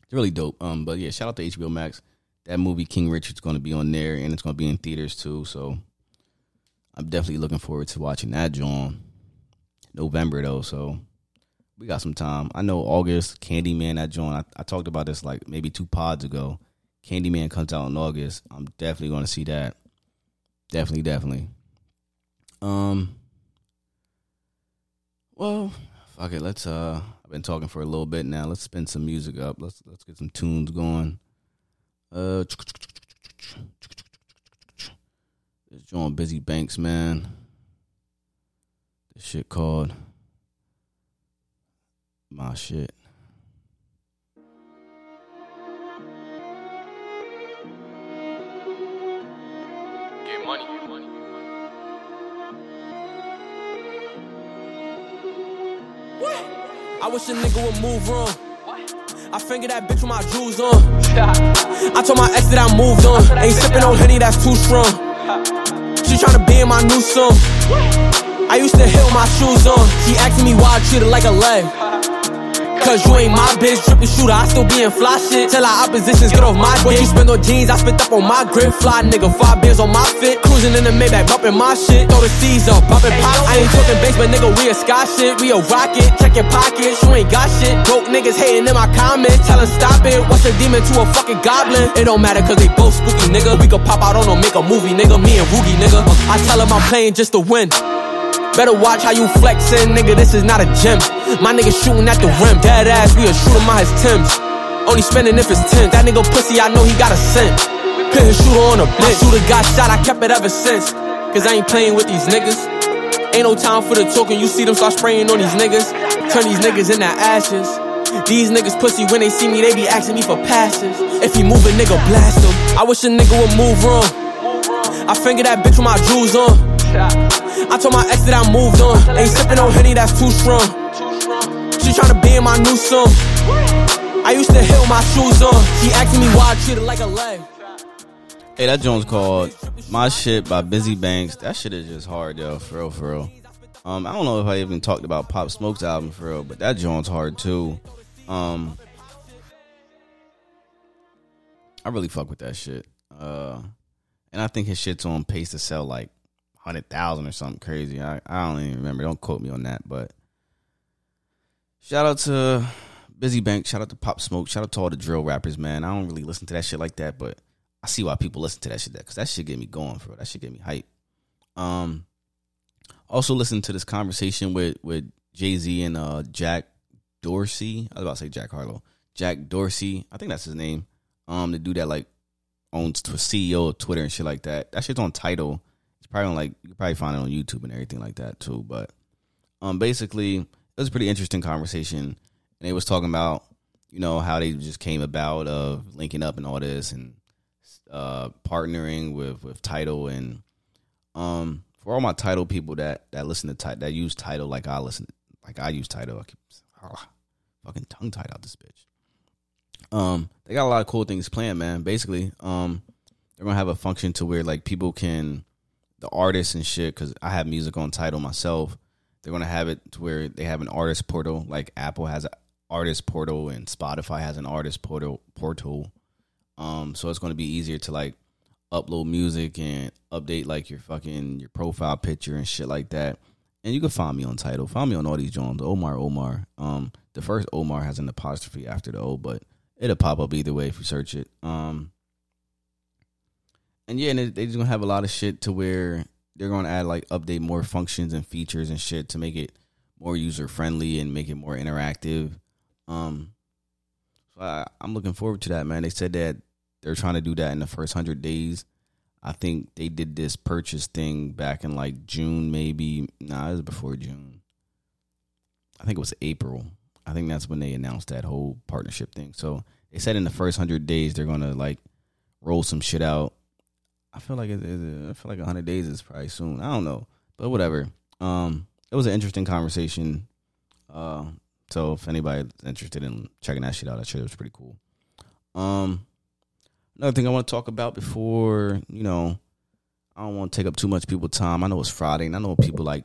it's really dope. But yeah, shout out to HBO Max. That movie King Richard's going to be on there, and it's going to be in theaters too. So I'm definitely looking forward to watching that, John. November though, so we got some time. I know August, Candyman, that joint. I talked about this like maybe 2 pods ago. Candyman comes out in August. I'm definitely going to see that. Definitely. Well, fuck it. Let's I've been talking for a little bit now. Let's spin some music up. Let's get some tunes going. This joint Busy Banks, man. This shit called My Shit. Get money, get money, get money. What? I wish a nigga would move wrong. I fingered that bitch with my jewels on. I told my ex that I moved on. Ain't sipping on honey, that's too strong. She tryna be in my new song. I used to heel my shoes on. She asked me why I treat her like a leg. Cause you ain't my bitch, drippin' shooter, I still be in fly shit. Tell our oppositions, get off my dick. What you spend on jeans, I spent up on my grip. Fly nigga, 5 beers on my fit. Cruising in the Maybach, bumpin' my shit. Throw the C's up, bumpin' pop. I ain't talking basement, nigga, we a sky shit. We a rocket, check your pockets, you ain't got shit. Broke niggas hating in my comments, tellin' stop it. What's a demon to a fucking goblin? It don't matter cause they both spooky, nigga. We could pop out on them, make a movie, nigga. Me and Roogie, nigga. I tell them I'm playing just to win. Better watch how you flexin', nigga, this is not a gym. My nigga shootin' at the rim. Dead ass, we a shootin' by his Timbs. Only spendin' if it's 10. That nigga pussy, I know he got a scent. Couldn't shoot her on a bitch. My shooter got shot, I kept it ever since. Cause I ain't playin' with these niggas. Ain't no time for the talkin', you see them start sprayin' on these niggas. Turn these niggas into ashes. These niggas pussy, when they see me, they be asking me for passes. If he move a nigga, blast him. I wish a nigga would move wrong. I finger that bitch with my jewels on. I told my ex that I moved on. Ain't sipping on honey, that's too strong. She tryna be in my new song. I used to heel my shoes on. She asked me why I treated like a leg. Hey, that joint's called My Shit by Busy Banks. That shit is just hard, yo. For real. I don't know if I even talked about Pop Smoke's album, for real, but that joint's hard too. I really fuck with that shit. And I think his shit's on pace to sell like 100,000 or something crazy. I don't even remember. Don't quote me on that. But shout out to Busy Bank. Shout out to Pop Smoke. Shout out to all the drill rappers, man. I don't really listen to that shit like that, but I see why people listen to that shit. Because that shit get me going, for it. That shit get me hype. Also listen to this conversation with Jay-Z and Jack Dorsey. I was about to say Jack Harlow. Jack Dorsey. I think that's his name. The dude that like owns CEO of Twitter and shit like that. That shit's on Tidal. Probably on like, you can probably find it on YouTube and everything like that too. But basically, it was a pretty interesting conversation, and they was talking about, you know, how they just came about of linking up and all this, and partnering with Tidal. And for all my Tidal people that listen to Tidal, that use Tidal like I use Tidal, I keep fucking tongue tied out this bitch. They got a lot of cool things planned, man. Basically, they're gonna have a function to where like people can. The artists and shit, because I have music on Tidal myself. They're going to have it to where they have an artist portal. Like Apple has an artist portal and Spotify has an artist portal. So it's going to be easier to like upload music and update like your fucking your profile picture and shit like that. And you can find me on Tidal. Find me on all these joints. Omar. The first Omar has an apostrophe after the O, but it'll pop up either way if you search it. And yeah, and they're just gonna have a lot of shit to where they're gonna add like update more functions and features and shit to make it more user friendly and make it more interactive. So I'm looking forward to that, man. They said that they're trying to do that in the first 100 days. I think they did this purchase thing back in like June, maybe. Nah, it was before June. I think it was April. I think that's when they announced that whole partnership thing. So they said in the first 100 days they're gonna like roll some shit out. I feel like 100 days is probably soon. I don't know, but whatever. It was an interesting conversation. So if anybody's interested in checking that shit out, that shit was pretty cool. Another thing I want to talk about before, you know, I don't want to take up too much people's time. I know it's Friday, and I know people, like,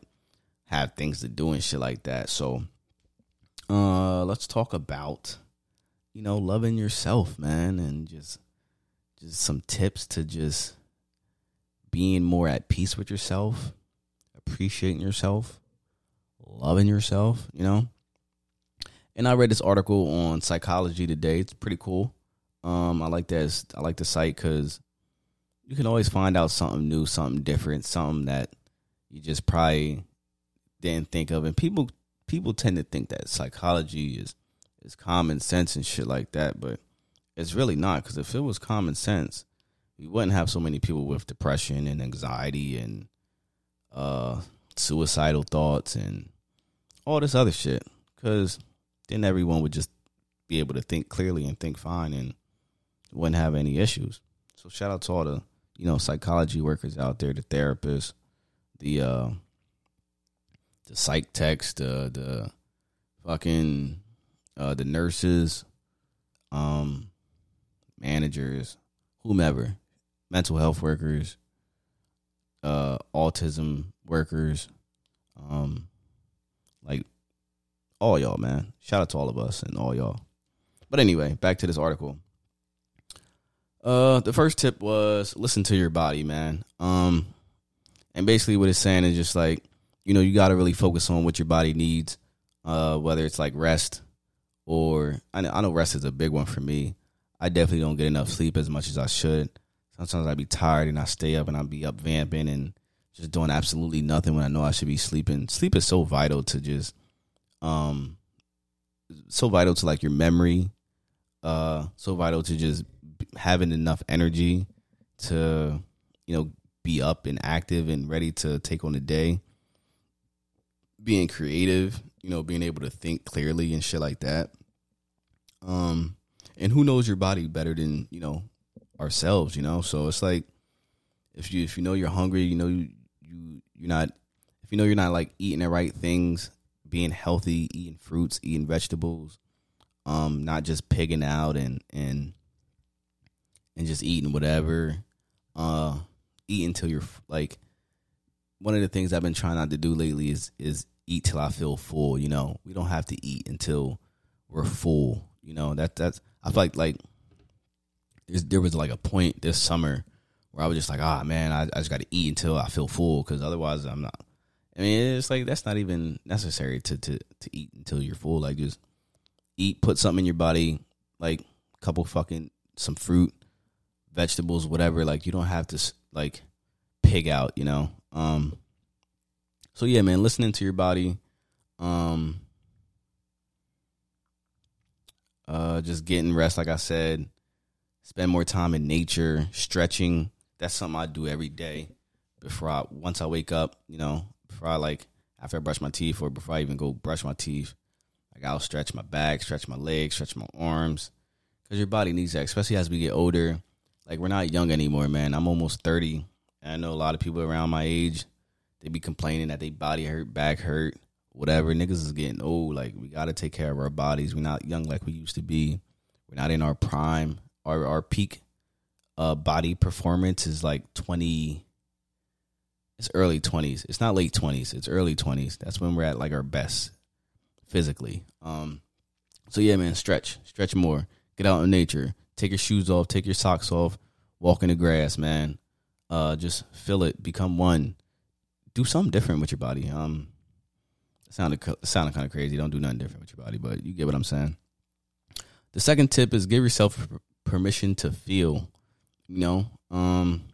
have things to do and shit like that. So let's talk about, you know, loving yourself, man, and just some tips to just being more at peace with yourself, appreciating yourself, loving yourself, you know. And I read this article on Psychology Today. It's pretty cool. I like the site because you can always find out something new, something different, something that you just probably didn't think of. And people tend to think that psychology is common sense and shit like that, but it's really not, because if it was common sense, we wouldn't have so many people with depression and anxiety and suicidal thoughts and all this other shit, because then everyone would just be able to think clearly and think fine and wouldn't have any issues. So shout out to all the, you know, psychology workers out there, the therapists, the psych techs, the nurses, managers, whomever, mental health workers, autism workers, like all y'all, man. Shout out to all of us and all y'all. But anyway, back to this article. The first tip was listen to your body, man. And basically what it's saying is just like, you know, you got to really focus on what your body needs, whether it's like rest or I know rest is a big one for me. I definitely don't get enough sleep as much as I should. Sometimes I be tired and I stay up and I be up vamping and just doing absolutely nothing when I know I should be sleeping. Sleep is so vital to just, so vital to like your memory, so vital to just having enough energy to, you know, be up and active and ready to take on the day, being creative, you know, being able to think clearly and shit like that. And who knows your body better than, you know, ourselves, you know? So it's like, if you know you're hungry, you know, you're not like eating the right things, being healthy, eating fruits, eating vegetables, not just pigging out and just eating whatever, eating till you're like, one of the things I've been trying not to do lately is eat till I feel full. You know, we don't have to eat until we're full. You know, that's I feel like there was like a point this summer where I was just like, I just got to eat until I feel full, because otherwise I'm not. I mean, it's like, that's not even necessary to eat until you're full. Like, just eat, put something in your body, like a couple fucking, some fruit, vegetables, whatever. Like, you don't have to, like, pig out, you know? So, yeah, man, listening to your body, just getting rest, like I said, spend more time in nature, stretching. That's something I do every day once I wake up, you know? Before I after I brush my teeth, or before I even go brush my teeth, like, I'll stretch my back, stretch my legs, stretch my arms, because your body needs that, especially as we get older. Like, we're not young anymore, man. I'm almost 30, and I know a lot of people around my age, they be complaining that they body hurt, back hurt, whatever. Niggas is getting old. Like, we got to take care of our bodies. We're not young like we used to be. We're not in our prime. Our peak body performance is like 20. It's early 20s. It's not late 20s. It's early 20s. That's when we're at, like, our best physically. So, yeah, man, stretch. Stretch more. Get out in nature. Take your shoes off. Take your socks off. walk in the grass, man. Just feel it, become one. Do something different with your body. Sounded kind of crazy. Don't do nothing different with your body, but you get what I'm saying. The second tip is give yourself permission to feel, you know. And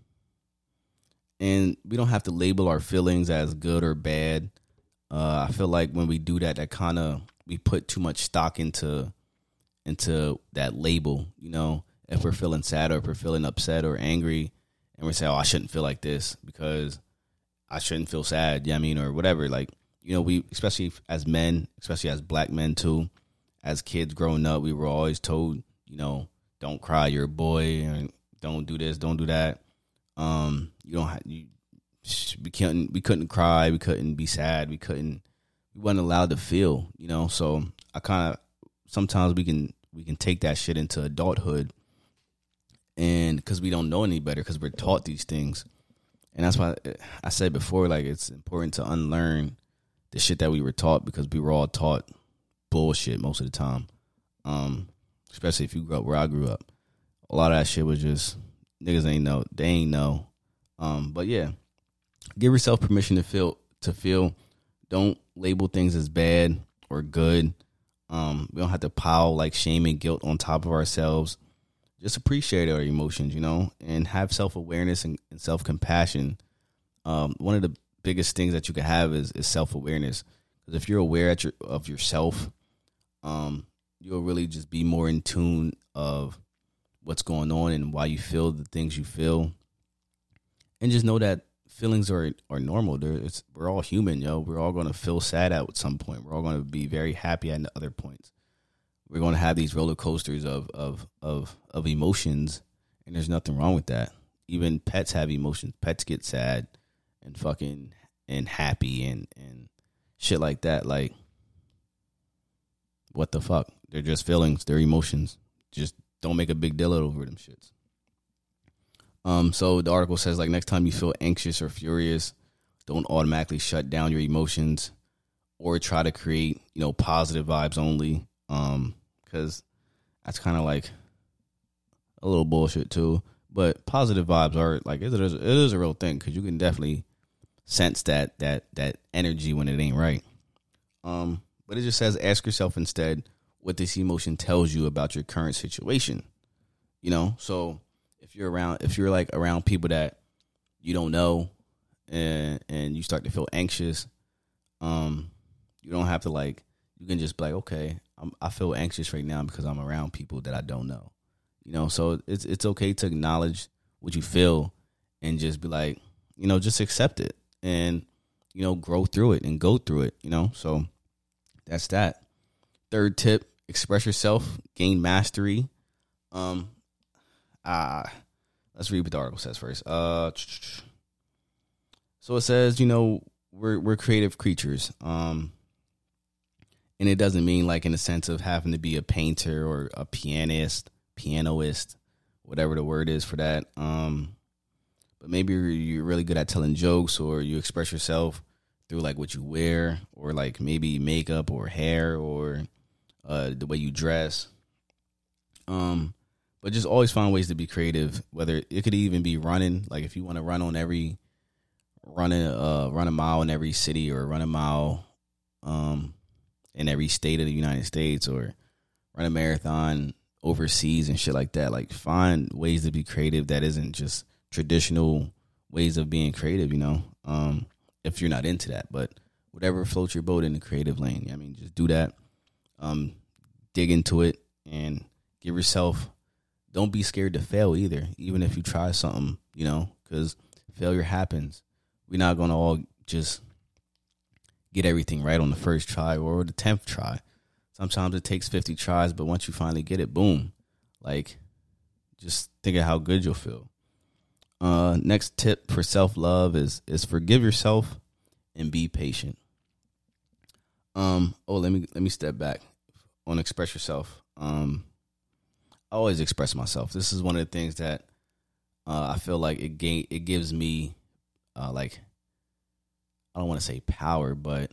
we don't have to label our feelings as good or bad. I feel like when we do that, that kind of, we put too much stock into that label, you know. If we're feeling sad or if we're feeling upset or angry, and we say, oh, I shouldn't feel like this because I shouldn't feel sad, you know what I mean, or whatever. Like, you know, we, especially as men, especially as black men too, as kids growing up, we were always told, you know, don't cry, you're a boy, and don't do this, don't do that. We couldn't cry, we couldn't be sad, we weren't allowed to feel, you know. So I kind of, sometimes we can take that shit into adulthood, and because we don't know any better, because we're taught these things. And that's why I said before, like, it's important to unlearn the shit that we were taught, because we were all taught bullshit most of the time. Especially if you grew up where I grew up, a lot of that shit was just niggas ain't know. But yeah, give yourself permission to feel. Don't label things as bad or good. We don't have to pile like shame and guilt on top of ourselves. Just appreciate our emotions, you know, and have self-awareness and self-compassion. One of the biggest things that you can have is self-awareness. Because if you're aware of yourself, you'll really just be more in tune of what's going on and why you feel the things you feel. And just know that feelings are normal. We're all human, yo. We're all going to feel sad at some point. We're all going to be very happy at other points. We're going to have these roller coasters of emotions, and there's nothing wrong with that. Even pets have emotions. Pets get sad and fucking and happy and shit like that. Like, what the fuck? They're just feelings. They're emotions. Just don't make a big deal over them shits. So the article says, like, next time you feel anxious or furious, don't automatically shut down your emotions or try to create, you know, positive vibes only. Because that's kind of like a little bullshit too. But positive vibes are like, it is a real thing, because you can definitely sense that energy when it ain't right. But it just says, ask yourself instead what this emotion tells you about your current situation. You know, so if you're around people that you don't know, and you start to feel anxious, you don't have to, like, you can just be like, okay, I feel anxious right now because I'm around people that I don't know, you know. So it's okay to acknowledge what you feel and just be like, you know, just accept it and, you know, grow through it and go through it, you know. So that's that. Third tip: express yourself, gain mastery. Let's read what the article says first. So it says, you know, we're creative creatures. And it doesn't mean, like, in the sense of having to be a painter or a pianist, whatever the word is for that. But maybe you're really good at telling jokes, or you express yourself through, like, what you wear, or, like, maybe makeup or hair, or the way you dress. But just always find ways to be creative. Whether it could even be running, like, if you want to run a mile in every city, or run a mile in every state of the United States, or run a marathon overseas and shit like that. Like, find ways to be creative that isn't just traditional ways of being creative, you know, if you're not into that. But whatever floats your boat in the creative lane, I mean, just do that. Dig into it and give yourself, don't be scared to fail either, even if you try something, you know, because failure happens. We're not going to all just get everything right on the first try or the 10th try. Sometimes it takes 50 tries, but once you finally get it, boom. Like, just think of how good you'll feel. Next tip for self-love is forgive yourself and be patient. Let me step back on express yourself. I always express myself. This is one of the things that I feel like it gives me like, I don't want to say power, but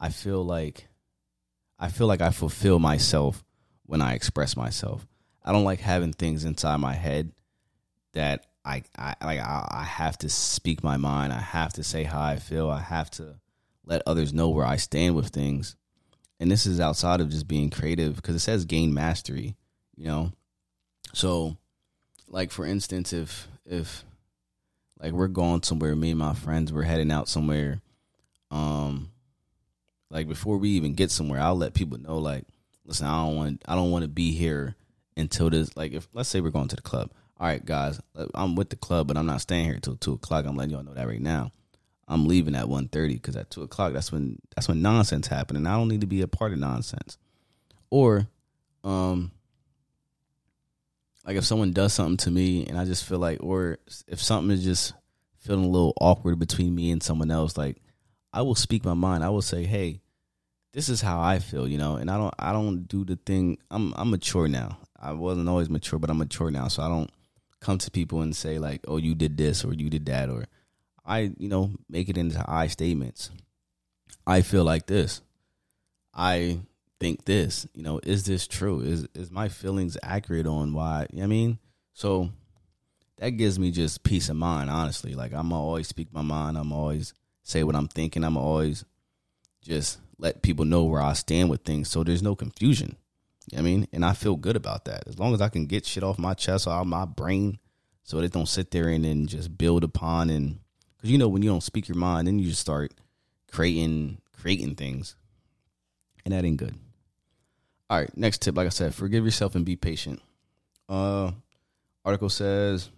I feel like I fulfill myself when I express myself. I don't like having things inside my head that I have to speak my mind. I have to say how I feel. I have to let others know where I stand with things. And this is outside of just being creative, because it says gain mastery, you know? So, like, for instance, if like we're going somewhere, me and my friends, we're heading out somewhere, like before we even get somewhere, I'll let people know, like, listen, I don't want to be here until this, like, if let's say we're going to the club. All right, guys, I'm with the club, but I'm not staying here until 2 o'clock. I'm letting y'all know that right now. I'm leaving at 1:30, because at 2 o'clock, that's when nonsense happened, and I don't need to be a part of nonsense. Or, like, if someone does something to me, and I just feel like, or if something is just feeling a little awkward between me and someone else, like, I will speak my mind. I will say, hey, this is how I feel, you know, and I don't do the thing. I'm mature now. I wasn't always mature, but I'm mature now, so I don't come to people and say, like, oh, you did this or you did that, or I, you know, make it into I statements. I feel like this. I think this. You know, is this true? Is my feelings accurate on why? You know what I mean? So that gives me just peace of mind, honestly. Like, I'm always speak my mind. I'm always say what I'm thinking. I'm always just let people know where I stand with things, so there's no confusion. You know what I mean? And I feel good about that. As long as I can get shit off my chest or out my brain, so it don't sit there and then just build upon. And because, you know, when you don't speak your mind, then you just start creating things. And that ain't good. All right, next tip. Like I said, forgive yourself and be patient. Article says,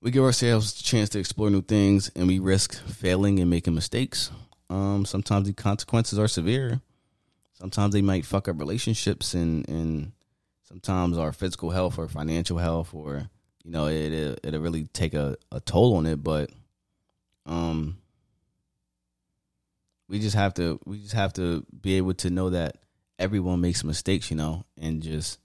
we give ourselves the chance to explore new things, and we risk failing and making mistakes. Sometimes the consequences are severe. Sometimes they might fuck up relationships, and sometimes our physical health or financial health, or, you know, it'll really take a toll on it. But we just have to be able to know that everyone makes mistakes, you know, and just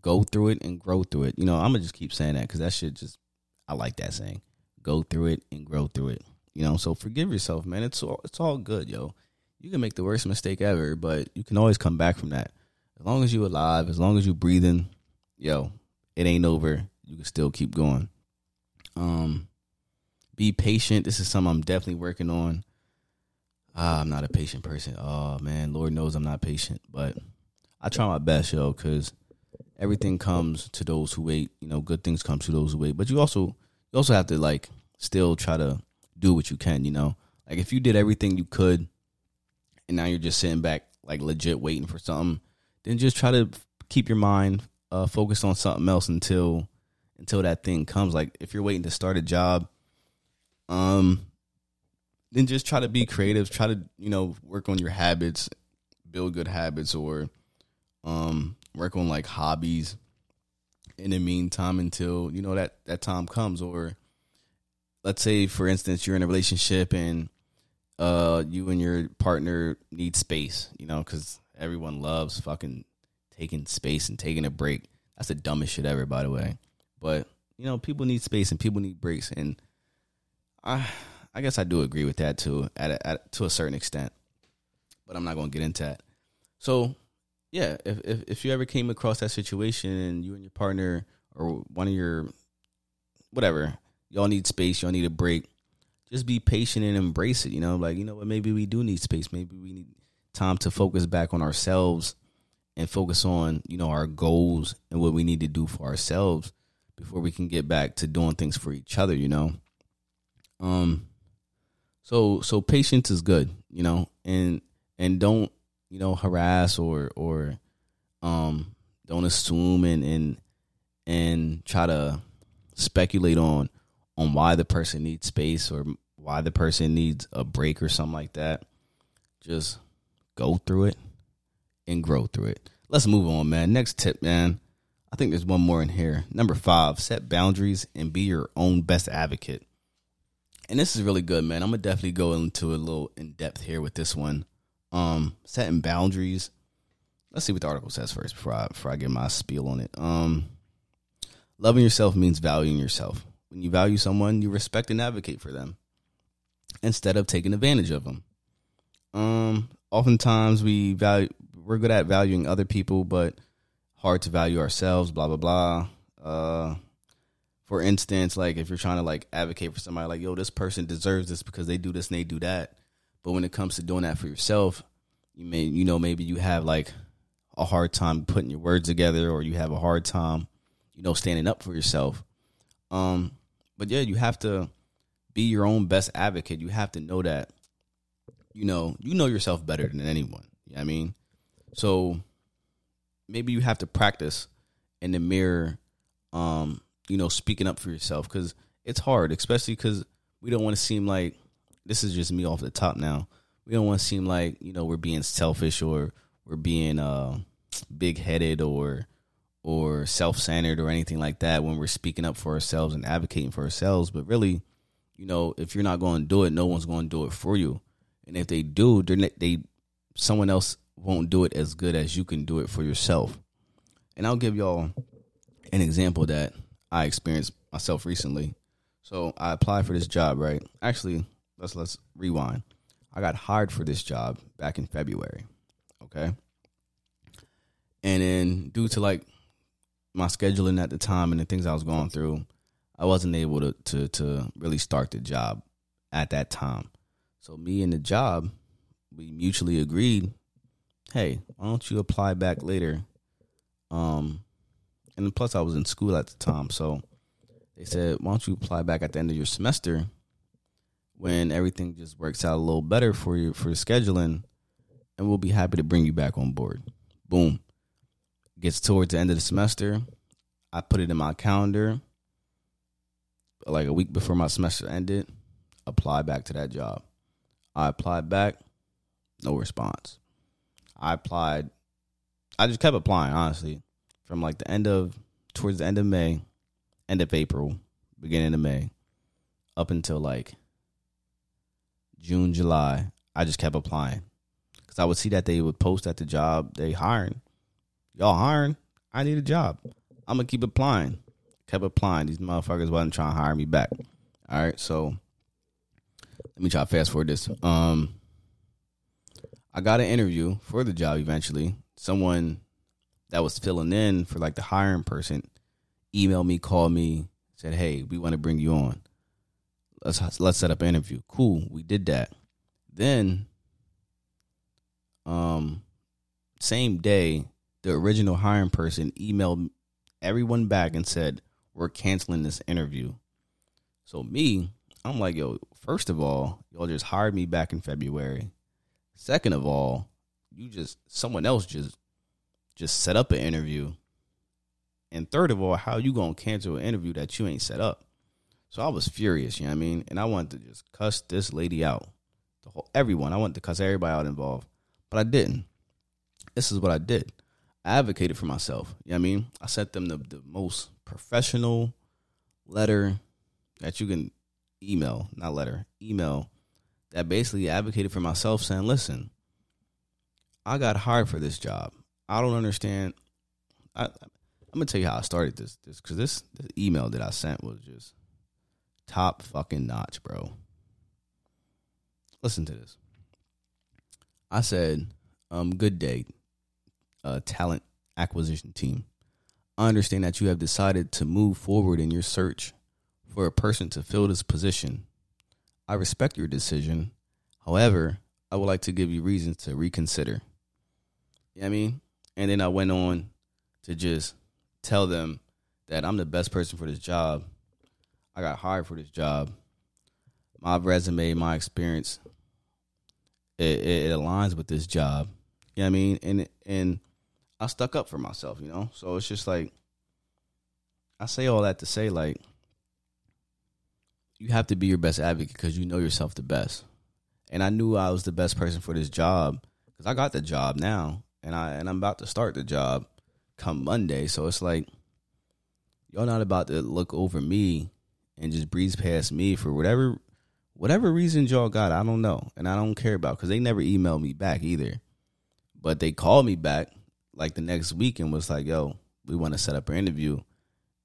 go through it and grow through it. You know, I'm gonna just keep saying that, because that shit just, I like that saying. Go through it and grow through it. You know, so forgive yourself, man. It's all good, yo. You can make the worst mistake ever, but you can always come back from that. As long as you're alive, as long as you're breathing, yo, it ain't over. You can still keep going. Be patient. This is something I'm definitely working on. I'm not a patient person. Oh, man, Lord knows I'm not patient. But I try my best, yo, because everything comes to those who wait. You know, good things come to those who wait. But you also have to, like, still try to do what you can, you know. Like, if you did everything you could and now you're just sitting back, like, legit waiting for something, then just try to keep your mind focused on something else until that thing comes. Like, if you're waiting to start a job, then just try to be creative. Try to, you know, work on your habits, build good habits, or work on, like, hobbies in the meantime until, you know, that time comes. Or let's say, for instance, you're in a relationship and you and your partner need space, you know, because everyone loves fucking taking space and taking a break. That's the dumbest shit ever, by the way. But, you know, people need space and people need breaks. And I guess I do agree with that, too, to a certain extent. But I'm not going to get into that. So, yeah, if you ever came across that situation and you and your partner or one of your, whatever, y'all need space, y'all need a break, just be patient and embrace it, you know? Like, you know what, maybe we do need space. Maybe we need time to focus back on ourselves and focus on, you know, our goals and what we need to do for ourselves before we can get back to doing things for each other, you know? So patience is good, you know, and don't, you know, harass or don't assume and try to speculate on why the person needs space or why the person needs a break or something like that. Just go through it and grow through it. Let's move on, man. Next tip, man. I think there's one more in here. Number 5, set boundaries and be your own best advocate. And this is really good, man. I'm going to definitely go into a little in depth here with this one. Setting boundaries. Let's see what the article says first before I get my spiel on it. Loving yourself means valuing yourself. When you value someone, you respect and advocate for them instead of taking advantage of them. Oftentimes we're good at valuing other people, but hard to value ourselves, blah, blah, blah. For instance, like if you're trying to like advocate for somebody like, yo, this person deserves this because they do this and they do that. But when it comes to doing that for yourself, you may, you know, maybe you have like a hard time putting your words together, or you have a hard time, you know, standing up for yourself. But yeah, you have to be your own best advocate. You have to know that, you know yourself better than anyone. You know what I mean? So maybe you have to practice in the mirror, speaking up for yourself, because it's hard, especially because we don't want to seem like, this is just me off the top now, we don't want to seem like, we're being selfish, or we're being big-headed or self-centered or anything like that when we're speaking up for ourselves and advocating for ourselves. But really, if you're not going to do it, no one's going to do it for you. And if they do, someone else won't do it as good as you can do it for yourself. And I'll give y'all an example that I experienced myself recently. So I applied for this job, right? Actually, let's rewind. I got hired for this job back in February, okay? And then due to like my scheduling at the time and the things I was going through, I wasn't able to really start the job at that time. So me and the job, we mutually agreed, hey, why don't you apply back later? And plus I was in school at the time, so they said, why don't you apply back at the end of your semester when everything just works out a little better for you, for scheduling, and we'll be happy to bring you back on board. Boom. Gets towards the end of the semester. I put it in my calendar like a week before my semester ended, apply back to that job. I applied back, no response. I just kept applying, honestly, from like towards the end of May, end of April, beginning of May, up until like June, July. I just kept applying because I would see that they would post at the job, they hiring. Y'all hiring? I need a job. I'm going to keep applying. Kept applying. These motherfuckers wasn't trying to hire me back. All right, so let me try to fast forward this. I got an interview for the job eventually. Someone that was filling in for like the hiring person emailed me, called me, said, hey, we want to bring you on. Let's set up an interview. Cool, we did that. Then same day, the original hiring person emailed everyone back and said, we're canceling this interview. So me, I'm like, yo, first of all, y'all just hired me back in February. Second of all, someone else just set up an interview. And third of all, how you going to cancel an interview that you ain't set up? So I was furious, you know what I mean? And I wanted to just cuss this lady out, everyone. I wanted to cuss everybody out involved, but I didn't. This is what I did. I advocated for myself, you know what I mean? I sent them the most professional letter that you can email that basically advocated for myself, saying, listen, I got hired for this job. I don't understand. I'm going to tell you how I started this because this email that I sent was just top fucking notch, bro. Listen to this. I said, good day, talent acquisition team. I understand that you have decided to move forward in your search for a person to fill this position. I respect your decision. However, I would like to give you reasons to reconsider. You know what I mean? And then I went on to just tell them that I'm the best person for this job. I got hired for this job. My resume, my experience, it aligns with this job. You know what I mean? And I stuck up for myself, So it's just like, I say all that to say, like, you have to be your best advocate because you know yourself the best. And I knew I was the best person for this job because I got the job now, and I'm about to start the job come Monday. So it's like, y'all not about to look over me and just breeze past me for whatever reason y'all got. I don't know, and I don't care about, because they never emailed me back either. But they called me back like the next week and was like, yo, we want to set up an interview.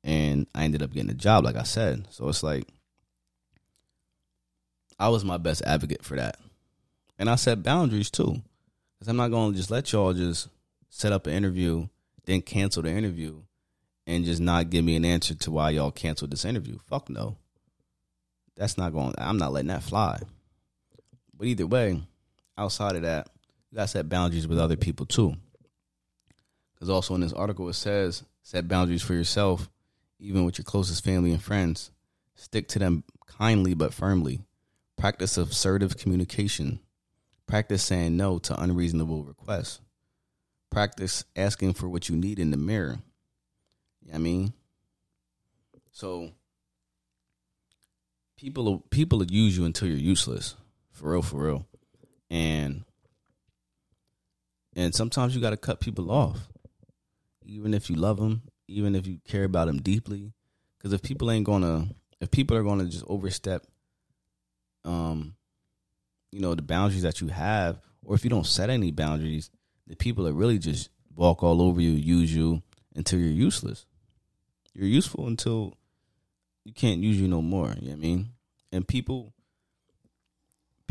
And I ended up getting a job, like I said. So it's like, I was my best advocate for that. And I set boundaries too. Because I'm not going to just let y'all just set up an interview then cancel the interview and just not give me an answer to why y'all canceled this interview. Fuck no. That's not going, I'm not letting that fly. But either way, outside of that, you gotta set boundaries with other people too. Because also in this article it says, set boundaries for yourself, even with your closest family and friends. Stick to them kindly but firmly. Practice assertive communication. Practice saying no to unreasonable requests. Practice asking for what you need in the mirror. You know what I mean? So people abuse you until you're useless. For real, for real. And sometimes you got to cut people off. Even if you love them, even if you care about them deeply. Because if people are going to just overstep, you know, the boundaries that you have, or if you don't set any boundaries, the people that really just walk all over you, use you until you're useless. You're useful until you can't use you no more. You know what I mean? And people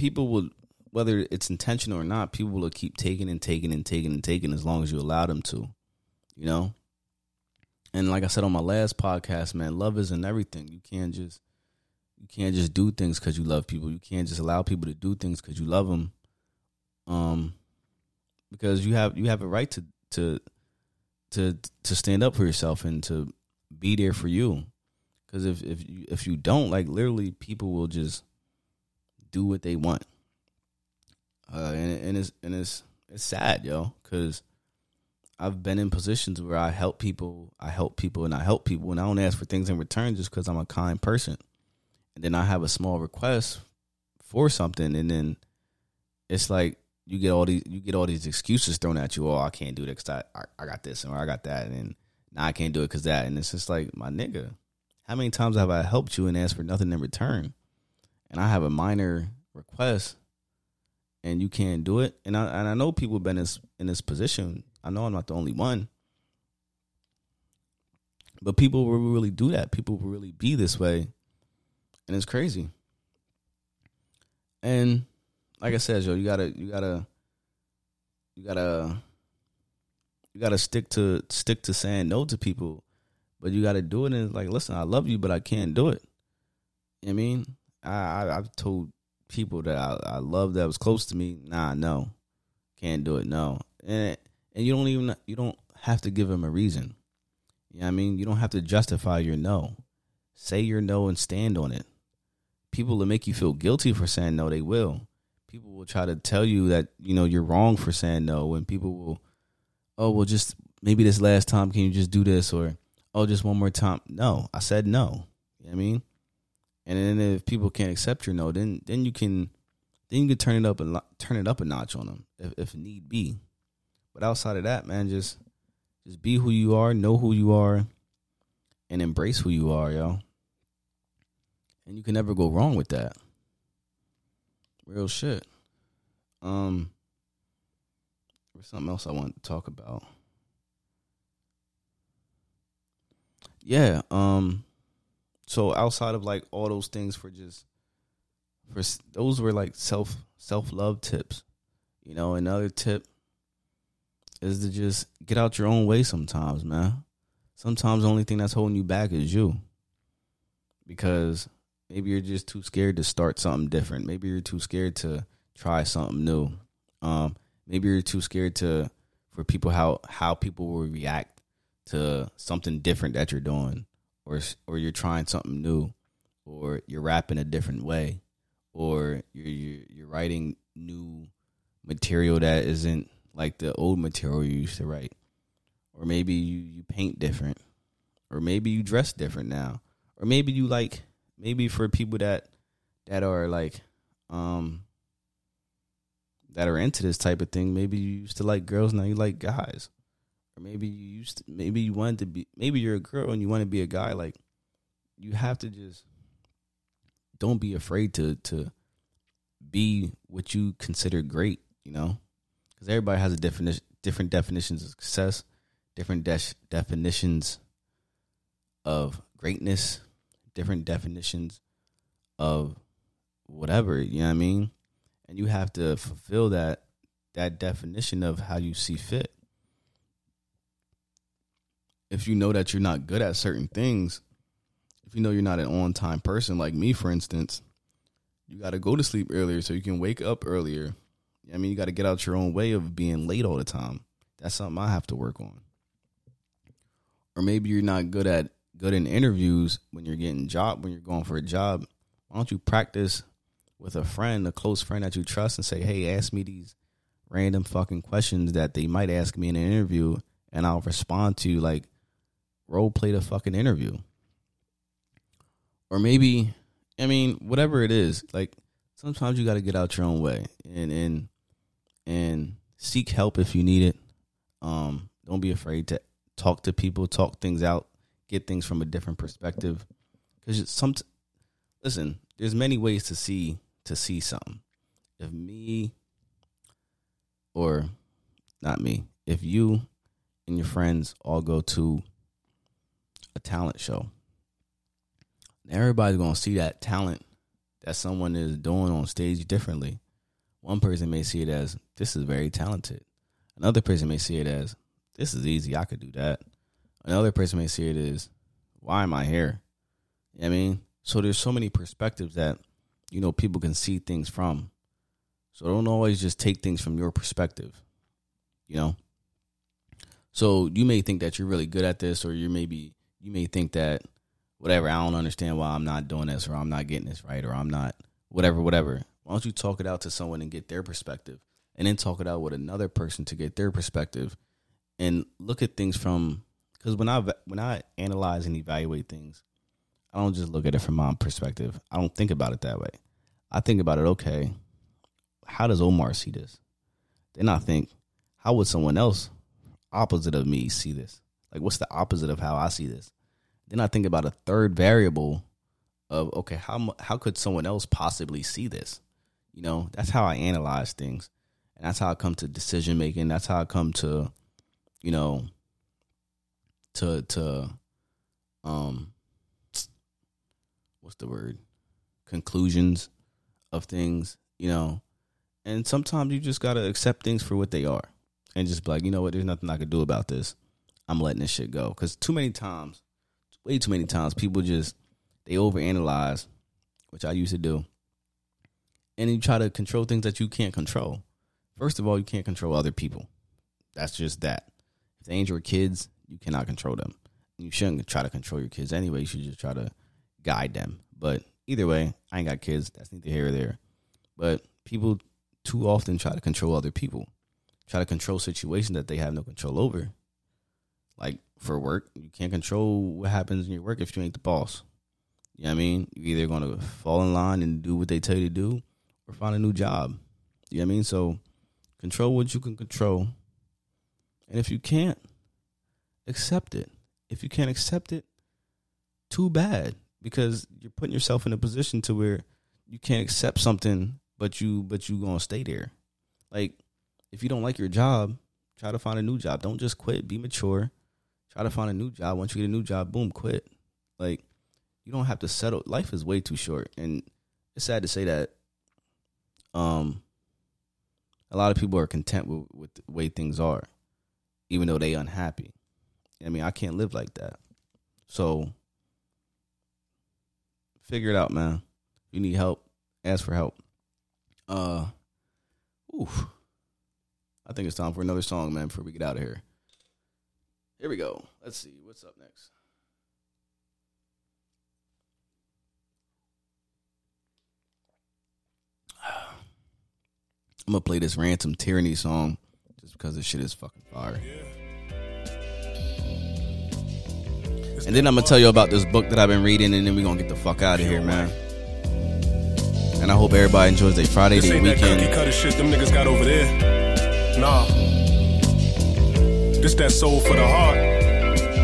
will, whether it's intentional or not, people will keep taking and taking and taking and taking as long as you allow them to, you know? And like I said on my last podcast, man, love isn't everything. You can't just do things because you love people. You can't just allow people to do things because you love them. Because you have a right to stand up for yourself and to be there for you. Because if you don't, like, literally, people will just do what they want. And it's sad, yo. Because I've been in positions where I help people, and I don't ask for things in return just because I'm a kind person. And then I have a small request for something, and then it's like you get all these excuses thrown at you. Oh, I can't do that because I got this, or I got that, and now I can't do it because that. And it's just like, my nigga, how many times have I helped you and asked for nothing in return? And I have a minor request, and you can't do it. And I know people have been in this position. I know I'm not the only one. But people will really do that. People will really be this way. And it's crazy. And like I said, yo, you gotta stick to saying no to people, but you gotta do it. And it's like, listen, I love you, but I can't do it. You know what I mean? I've told people that I love that was close to me. Nah, no, can't do it. No, and you don't have to give them a reason. You know what I mean? You don't have to justify your no. Say your no and stand on it. People will make you feel guilty for saying no. They will. People will try to tell you that, you know, you're wrong for saying no. And people will, oh, well, just maybe this last time, can you just do this? Or, oh, just one more time. No, I said no. You know what I mean? And then if people can't accept your no, then you can turn it up a notch on them if need be. But outside of that, man, just be who you are, know who you are, and embrace who you are, yo. And you can never go wrong with that. Real shit. There's something else I wanted to talk about. Yeah, so outside of like all those things those were like self-love tips. You know, another tip is to just get out your own way sometimes, man. Sometimes the only thing that's holding you back is you. Because maybe you're just too scared to start something different. Maybe you're too scared to try something new. Maybe you're too scared for people how people will react to something different that you're doing. Or you're trying something new, or you're rapping a different way, or you're writing new material that isn't like the old material you used to write, or maybe you paint different, or maybe you dress different now, or maybe you like, maybe for people that are like that are into this type of thing, maybe you used to like girls, now you like guys. Or maybe you're a girl and you want to be a guy. Like, you have to just, don't be afraid to be what you consider great, you know? Because everybody has a different definitions of success, different definitions of greatness, different definitions of whatever, you know what I mean? And you have to fulfill that definition of how you see fit. if you know that you're not good at certain things, if you know you're not an on-time person like me, for instance, you got to go to sleep earlier so you can wake up earlier. I mean, you got to get out your own way of being late all the time. That's something I have to work on. Or maybe you're not good in interviews when you're getting when you're going for a job. Why don't you practice with a friend, a close friend that you trust, and say, hey, ask me these random fucking questions that they might ask me in an interview, and I'll respond to, like, role play the fucking interview. Or maybe, I mean, whatever it is, like, sometimes you got to get out your own way and seek help if you need it. Don't be afraid to talk to people, talk things out, get things from a different perspective. Because listen, there's many ways to see something. If you and your friends all go to a talent show, everybody's going to see that talent that someone is doing on stage differently. One person may see it as, this is very talented. Another person may see it as, this is easy, I could do that. Another person may see it as, why am I here? You know what I mean? So there's so many perspectives that, you know, people can see things from. So don't always just take things from your perspective, you know? So you may think that you're really good at this, or you may think that, whatever, I don't understand why I'm not doing this, or I'm not getting this right, or I'm not, whatever. Why don't you talk it out to someone and get their perspective, and then talk it out with another person to get their perspective, and look at things from, because when I analyze and evaluate things, I don't just look at it from my perspective. I don't think about it that way. I think about it, okay, how does Omar see this? Then I think, how would someone else opposite of me see this? Like, what's the opposite of how I see this? Then I think about a third variable of, okay, how could someone else possibly see this? You know, that's how I analyze things. And that's how I come to decision making. That's how I come to, you know, what's the word? Conclusions of things, you know. And sometimes you just got to accept things for what they are and just be like, you know what, there's nothing I could do about this. I'm letting this shit go. Because way too many times, people just, they overanalyze, which I used to do. And you try to control things that you can't control. First of all, you can't control other people. That's just that. If they ain't your kids, you cannot control them. You shouldn't try to control your kids anyway. You should just try to guide them. But either way, I ain't got kids. That's neither here or there. But people too often try to control other people. Try to control situations that they have no control over. Like, for work, you can't control what happens in your work if you ain't the boss. You know what I mean? You're either going to fall in line and do what they tell you to do or find a new job. You know what I mean? So control what you can control. And if you can't, accept it. If you can't accept it, too bad, because you're putting yourself in a position to where you can't accept something, but you going to stay there. Like, if you don't like your job, try to find a new job. Don't just quit. Be mature. Try to find a new job. Once you get a new job, boom, quit. Like, you don't have to settle. Life is way too short. And it's sad to say that a lot of people are content with the way things are, even though they unhappy. I mean, I can't live like that. So figure it out, man. You need help, ask for help. I think it's time for another song, man, before we get out of here. Here we go. Let's see. What's up next? I'm going to play this Ransom Tyranny song just because this shit is fucking fire. And then I'm going to tell you about this book that I've been reading, and then we're going to get the fuck out of here, man. And I hope everybody enjoys their Friday, their weekend. This ain't that cookie cutter shit them niggas got over there. Nah, this that soul for the heart.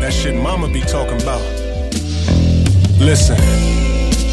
That shit mama be talking about. Listen,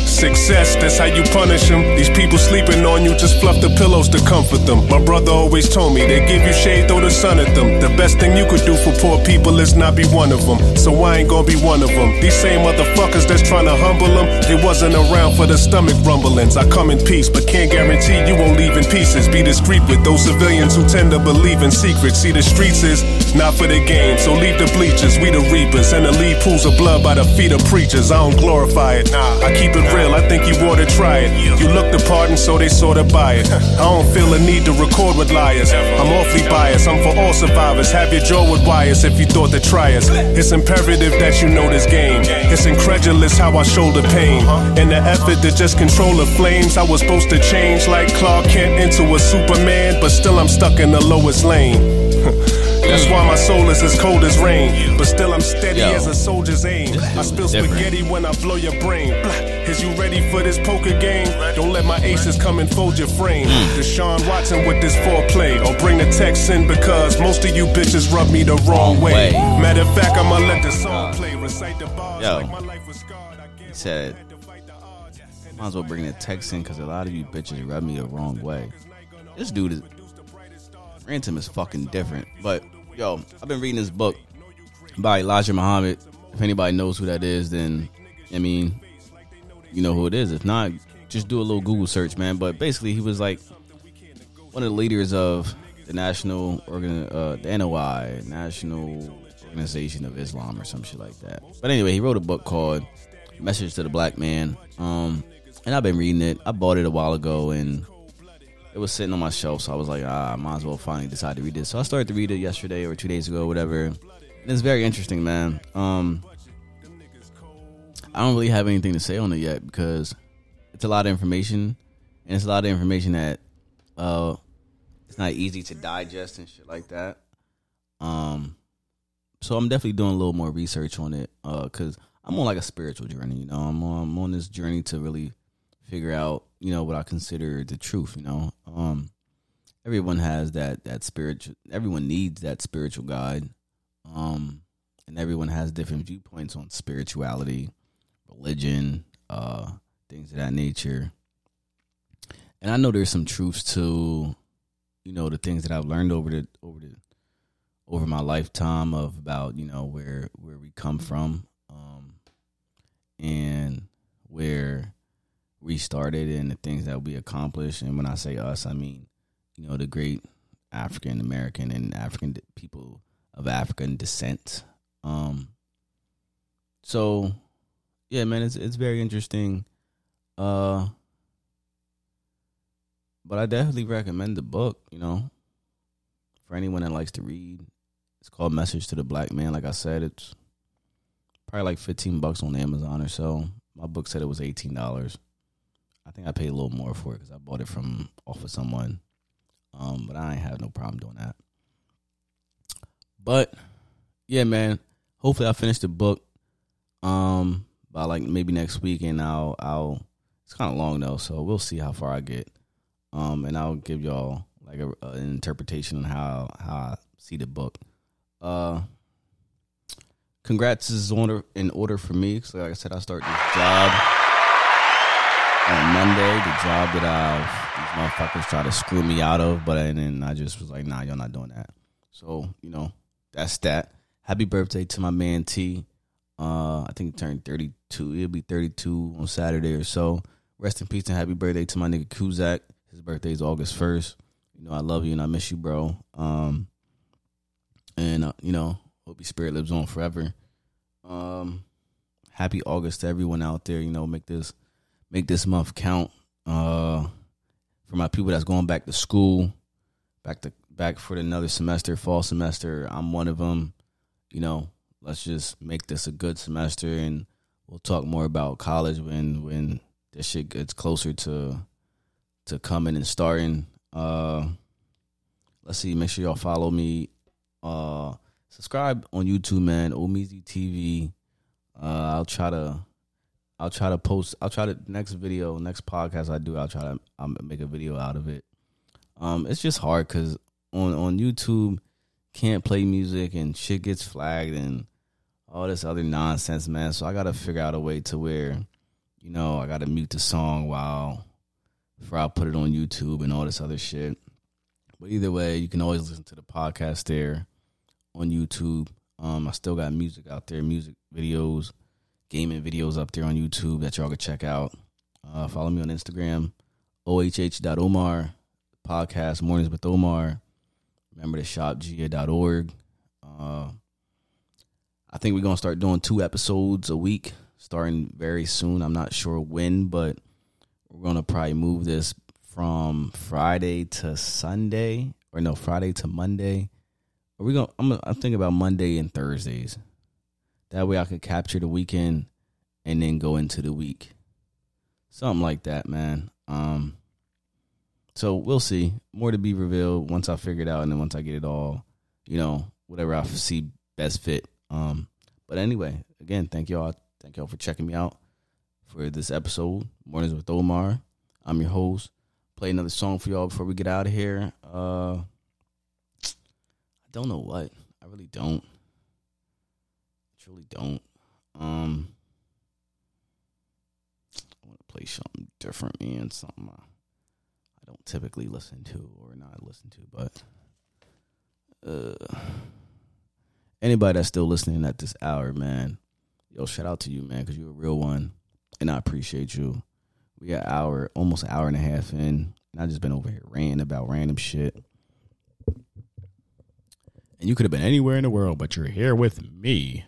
success, that's how you punish them. These people sleeping on you, just fluff the pillows to comfort them. My brother always told me, they give you shade, throw the sun at them. The best thing you could do for poor people is not be one of them. So I ain't gonna be one of them. These same motherfuckers that's trying to humble them, they wasn't around for the stomach rumblings. I come in peace, but can't guarantee you won't leave in pieces. Be discreet with those civilians who tend to believe in secrets. See, the streets is not for the game. So leave the bleachers, we the reapers, and the lead pools of blood by the feet of preachers. I don't glorify it, I keep it real, I think you ought to try it. You look the part and so they sorta buy it. I don't feel a need to record with liars. I'm awfully biased, I'm for all survivors. Have your jaw with wires if you thought to try us. It's imperative that you know this game. It's incredulous how I shoulder pain. In the effort to just control the flames, I was supposed to change like Clark Kent into a Superman, but still I'm stuck in the lowest lane. That's why my soul is as cold as rain, but still I'm steady as a soldier's aim. I spill spaghetti when I blow your brain. Is you ready for this poker game? Don't let my aces come and fold your frame. Deshaun Watson with this foreplay, or bring the text in because most of you bitches rub me the wrong way. Matter of fact, I'ma let the song play. Recite the bars like my life was scarred. He said, might as well bring the text in because a lot of you bitches rub me the wrong way. This dude is... Ransom is fucking different. But yo, I've been reading this book by Elijah Muhammad. If anybody knows who that is, then I mean, you know who it is. If not, just do a little Google search, man. But basically, he was like one of the leaders of the NOI, National Organization of Islam, or some shit like that. But anyway, he wrote a book called Message to the Black Man, and I've been reading it. I bought it a while ago, and it was sitting on my shelf, so I was like, I might as well finally decide to read this. So I started to read it yesterday or 2 days ago, whatever. And it's very interesting, man. I don't really have anything to say on it yet because it's a lot of information, and it's a lot of information that it's not easy to digest and shit like that. So I'm definitely doing a little more research on it because I'm on like a spiritual journey, you know. I'm on this journey to really figure out, you know, what I consider the truth, you know. Everyone has that spiritual, everyone needs that spiritual guide. And everyone has different viewpoints on spirituality, religion, things of that nature. And I know there's some truths to, you know, the things that I've learned over my lifetime of about, you know, where we come from, and where we started and the things that we accomplished. And when I say us, I mean, you know, the great African American and African people of African descent. So yeah, man, it's very interesting. But I definitely recommend the book, you know, for anyone that likes to read. It's called Message to the Black Man. Like I said, it's probably like $15 on Amazon or so. My book said it was $18. I think I paid a little more for it because I bought it from off of someone. But I ain't have no problem doing that. But yeah, man, hopefully I finish the book by like maybe next week, and I'll it's kind of long though, so we'll see how far I get. And I'll give y'all like an interpretation on how I see the book. Congrats is in order for me. So like I said, I start this job on Monday, the job that these motherfuckers try to screw me out of, but and then I just was like, nah, y'all not doing that. So, you know, that's that. Happy birthday to my man T. I think he turned 32. He'll be 32 on Saturday or so. Rest in peace and happy birthday to my nigga Kuzak. His birthday is August 1st. You know, I love you and I miss you, bro. And you know, hope your spirit lives on forever. Happy August to everyone out there. You know, make this month count. For my people that's going back to school, back for another semester, fall semester, I'm one of them. You know, let's just make this a good semester, and we'll talk more about college when this shit gets closer to coming and starting. Let's see. Make sure y'all follow me. Subscribe on YouTube, man. Omeezy TV. I'll try to post. I'll try to next podcast I do. I'll make a video out of it. It's just hard because on YouTube can't play music and shit gets flagged and all this other nonsense, man. So I gotta figure out a way to where, you know, I gotta mute the song before I put it on YouTube and all this other shit. But either way, you can always listen to the podcast there on YouTube. I still got music out there, music videos. Gaming videos up there on YouTube that y'all can check out. Follow me on Instagram, OHH.Omar, podcast Mornings with Omar. Remember to shopgia.org. I think we're going to start doing 2 episodes a week starting very soon. I'm not sure when, but we're going to probably move this from Friday to Sunday, or no, Friday to Monday. Are we going? I'm thinking about Monday and Thursdays. That way I could capture the weekend and then go into the week. Something like that, man. So we'll see. More to be revealed once I figure it out, and then once I get it all, you know, whatever I see best fit. But anyway, again, thank y'all. Thank y'all for checking me out for this episode, Mornings with Omar. I'm your host. Play another song for y'all before we get out of here. I don't know what. I really don't. Truly don't. I want to play something different, man. Something I don't typically listen to or not listen to, but anybody that's still listening at this hour, man, yo, shout out to you, man, because you're a real one, and I appreciate you. We got almost an hour and a half in, and I just been over here ranting about random shit. And you could have been anywhere in the world, but you're here with me.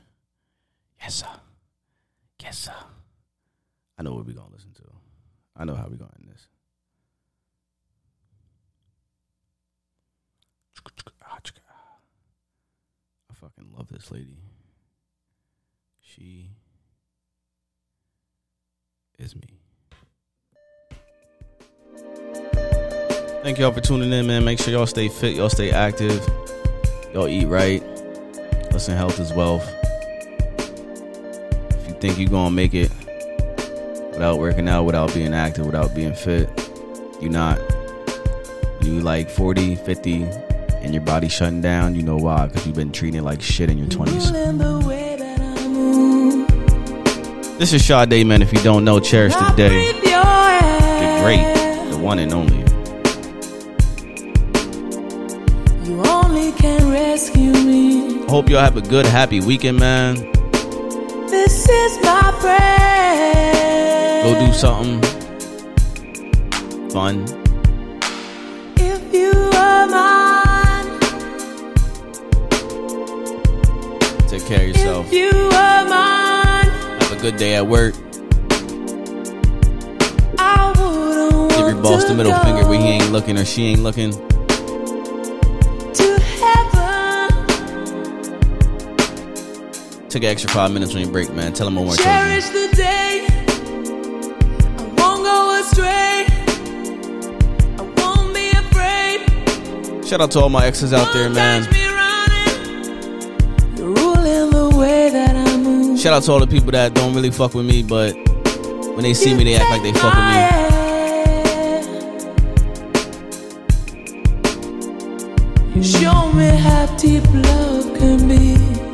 Yes, sir. Yes, sir. I know what we're going to listen to. I know how we're going to end this. I fucking love this lady. She is me. Thank y'all for tuning in, man. Make sure y'all stay fit. Y'all stay active. Y'all eat right. Listen, health is wealth. If you think you're going to make it without working out, without being active, without being fit, you're not. When you like 40, 50, and your body shutting down, you know why. Because you've been treating it like shit in your 20s. This is Sade, man. If you don't know, cherish the day. The great, the one and only. I hope y'all have a good, happy weekend, man. This is my prayer. Go do something fun. If you are mine, take care of yourself. If you are mine, have a good day at work. I wouldn't want. Give your boss the middle finger when he ain't looking or she ain't looking. Take an extra 5 minutes on your break, man. Tell them one more time. Cherish the day. I won't go astray. I won't be afraid. Shout out to all my exes out there, man. You're ruling the way that I move. Shout out to all the people that don't really fuck with me, but when they see me, they act like they fuck with me. Show me how deep love can be.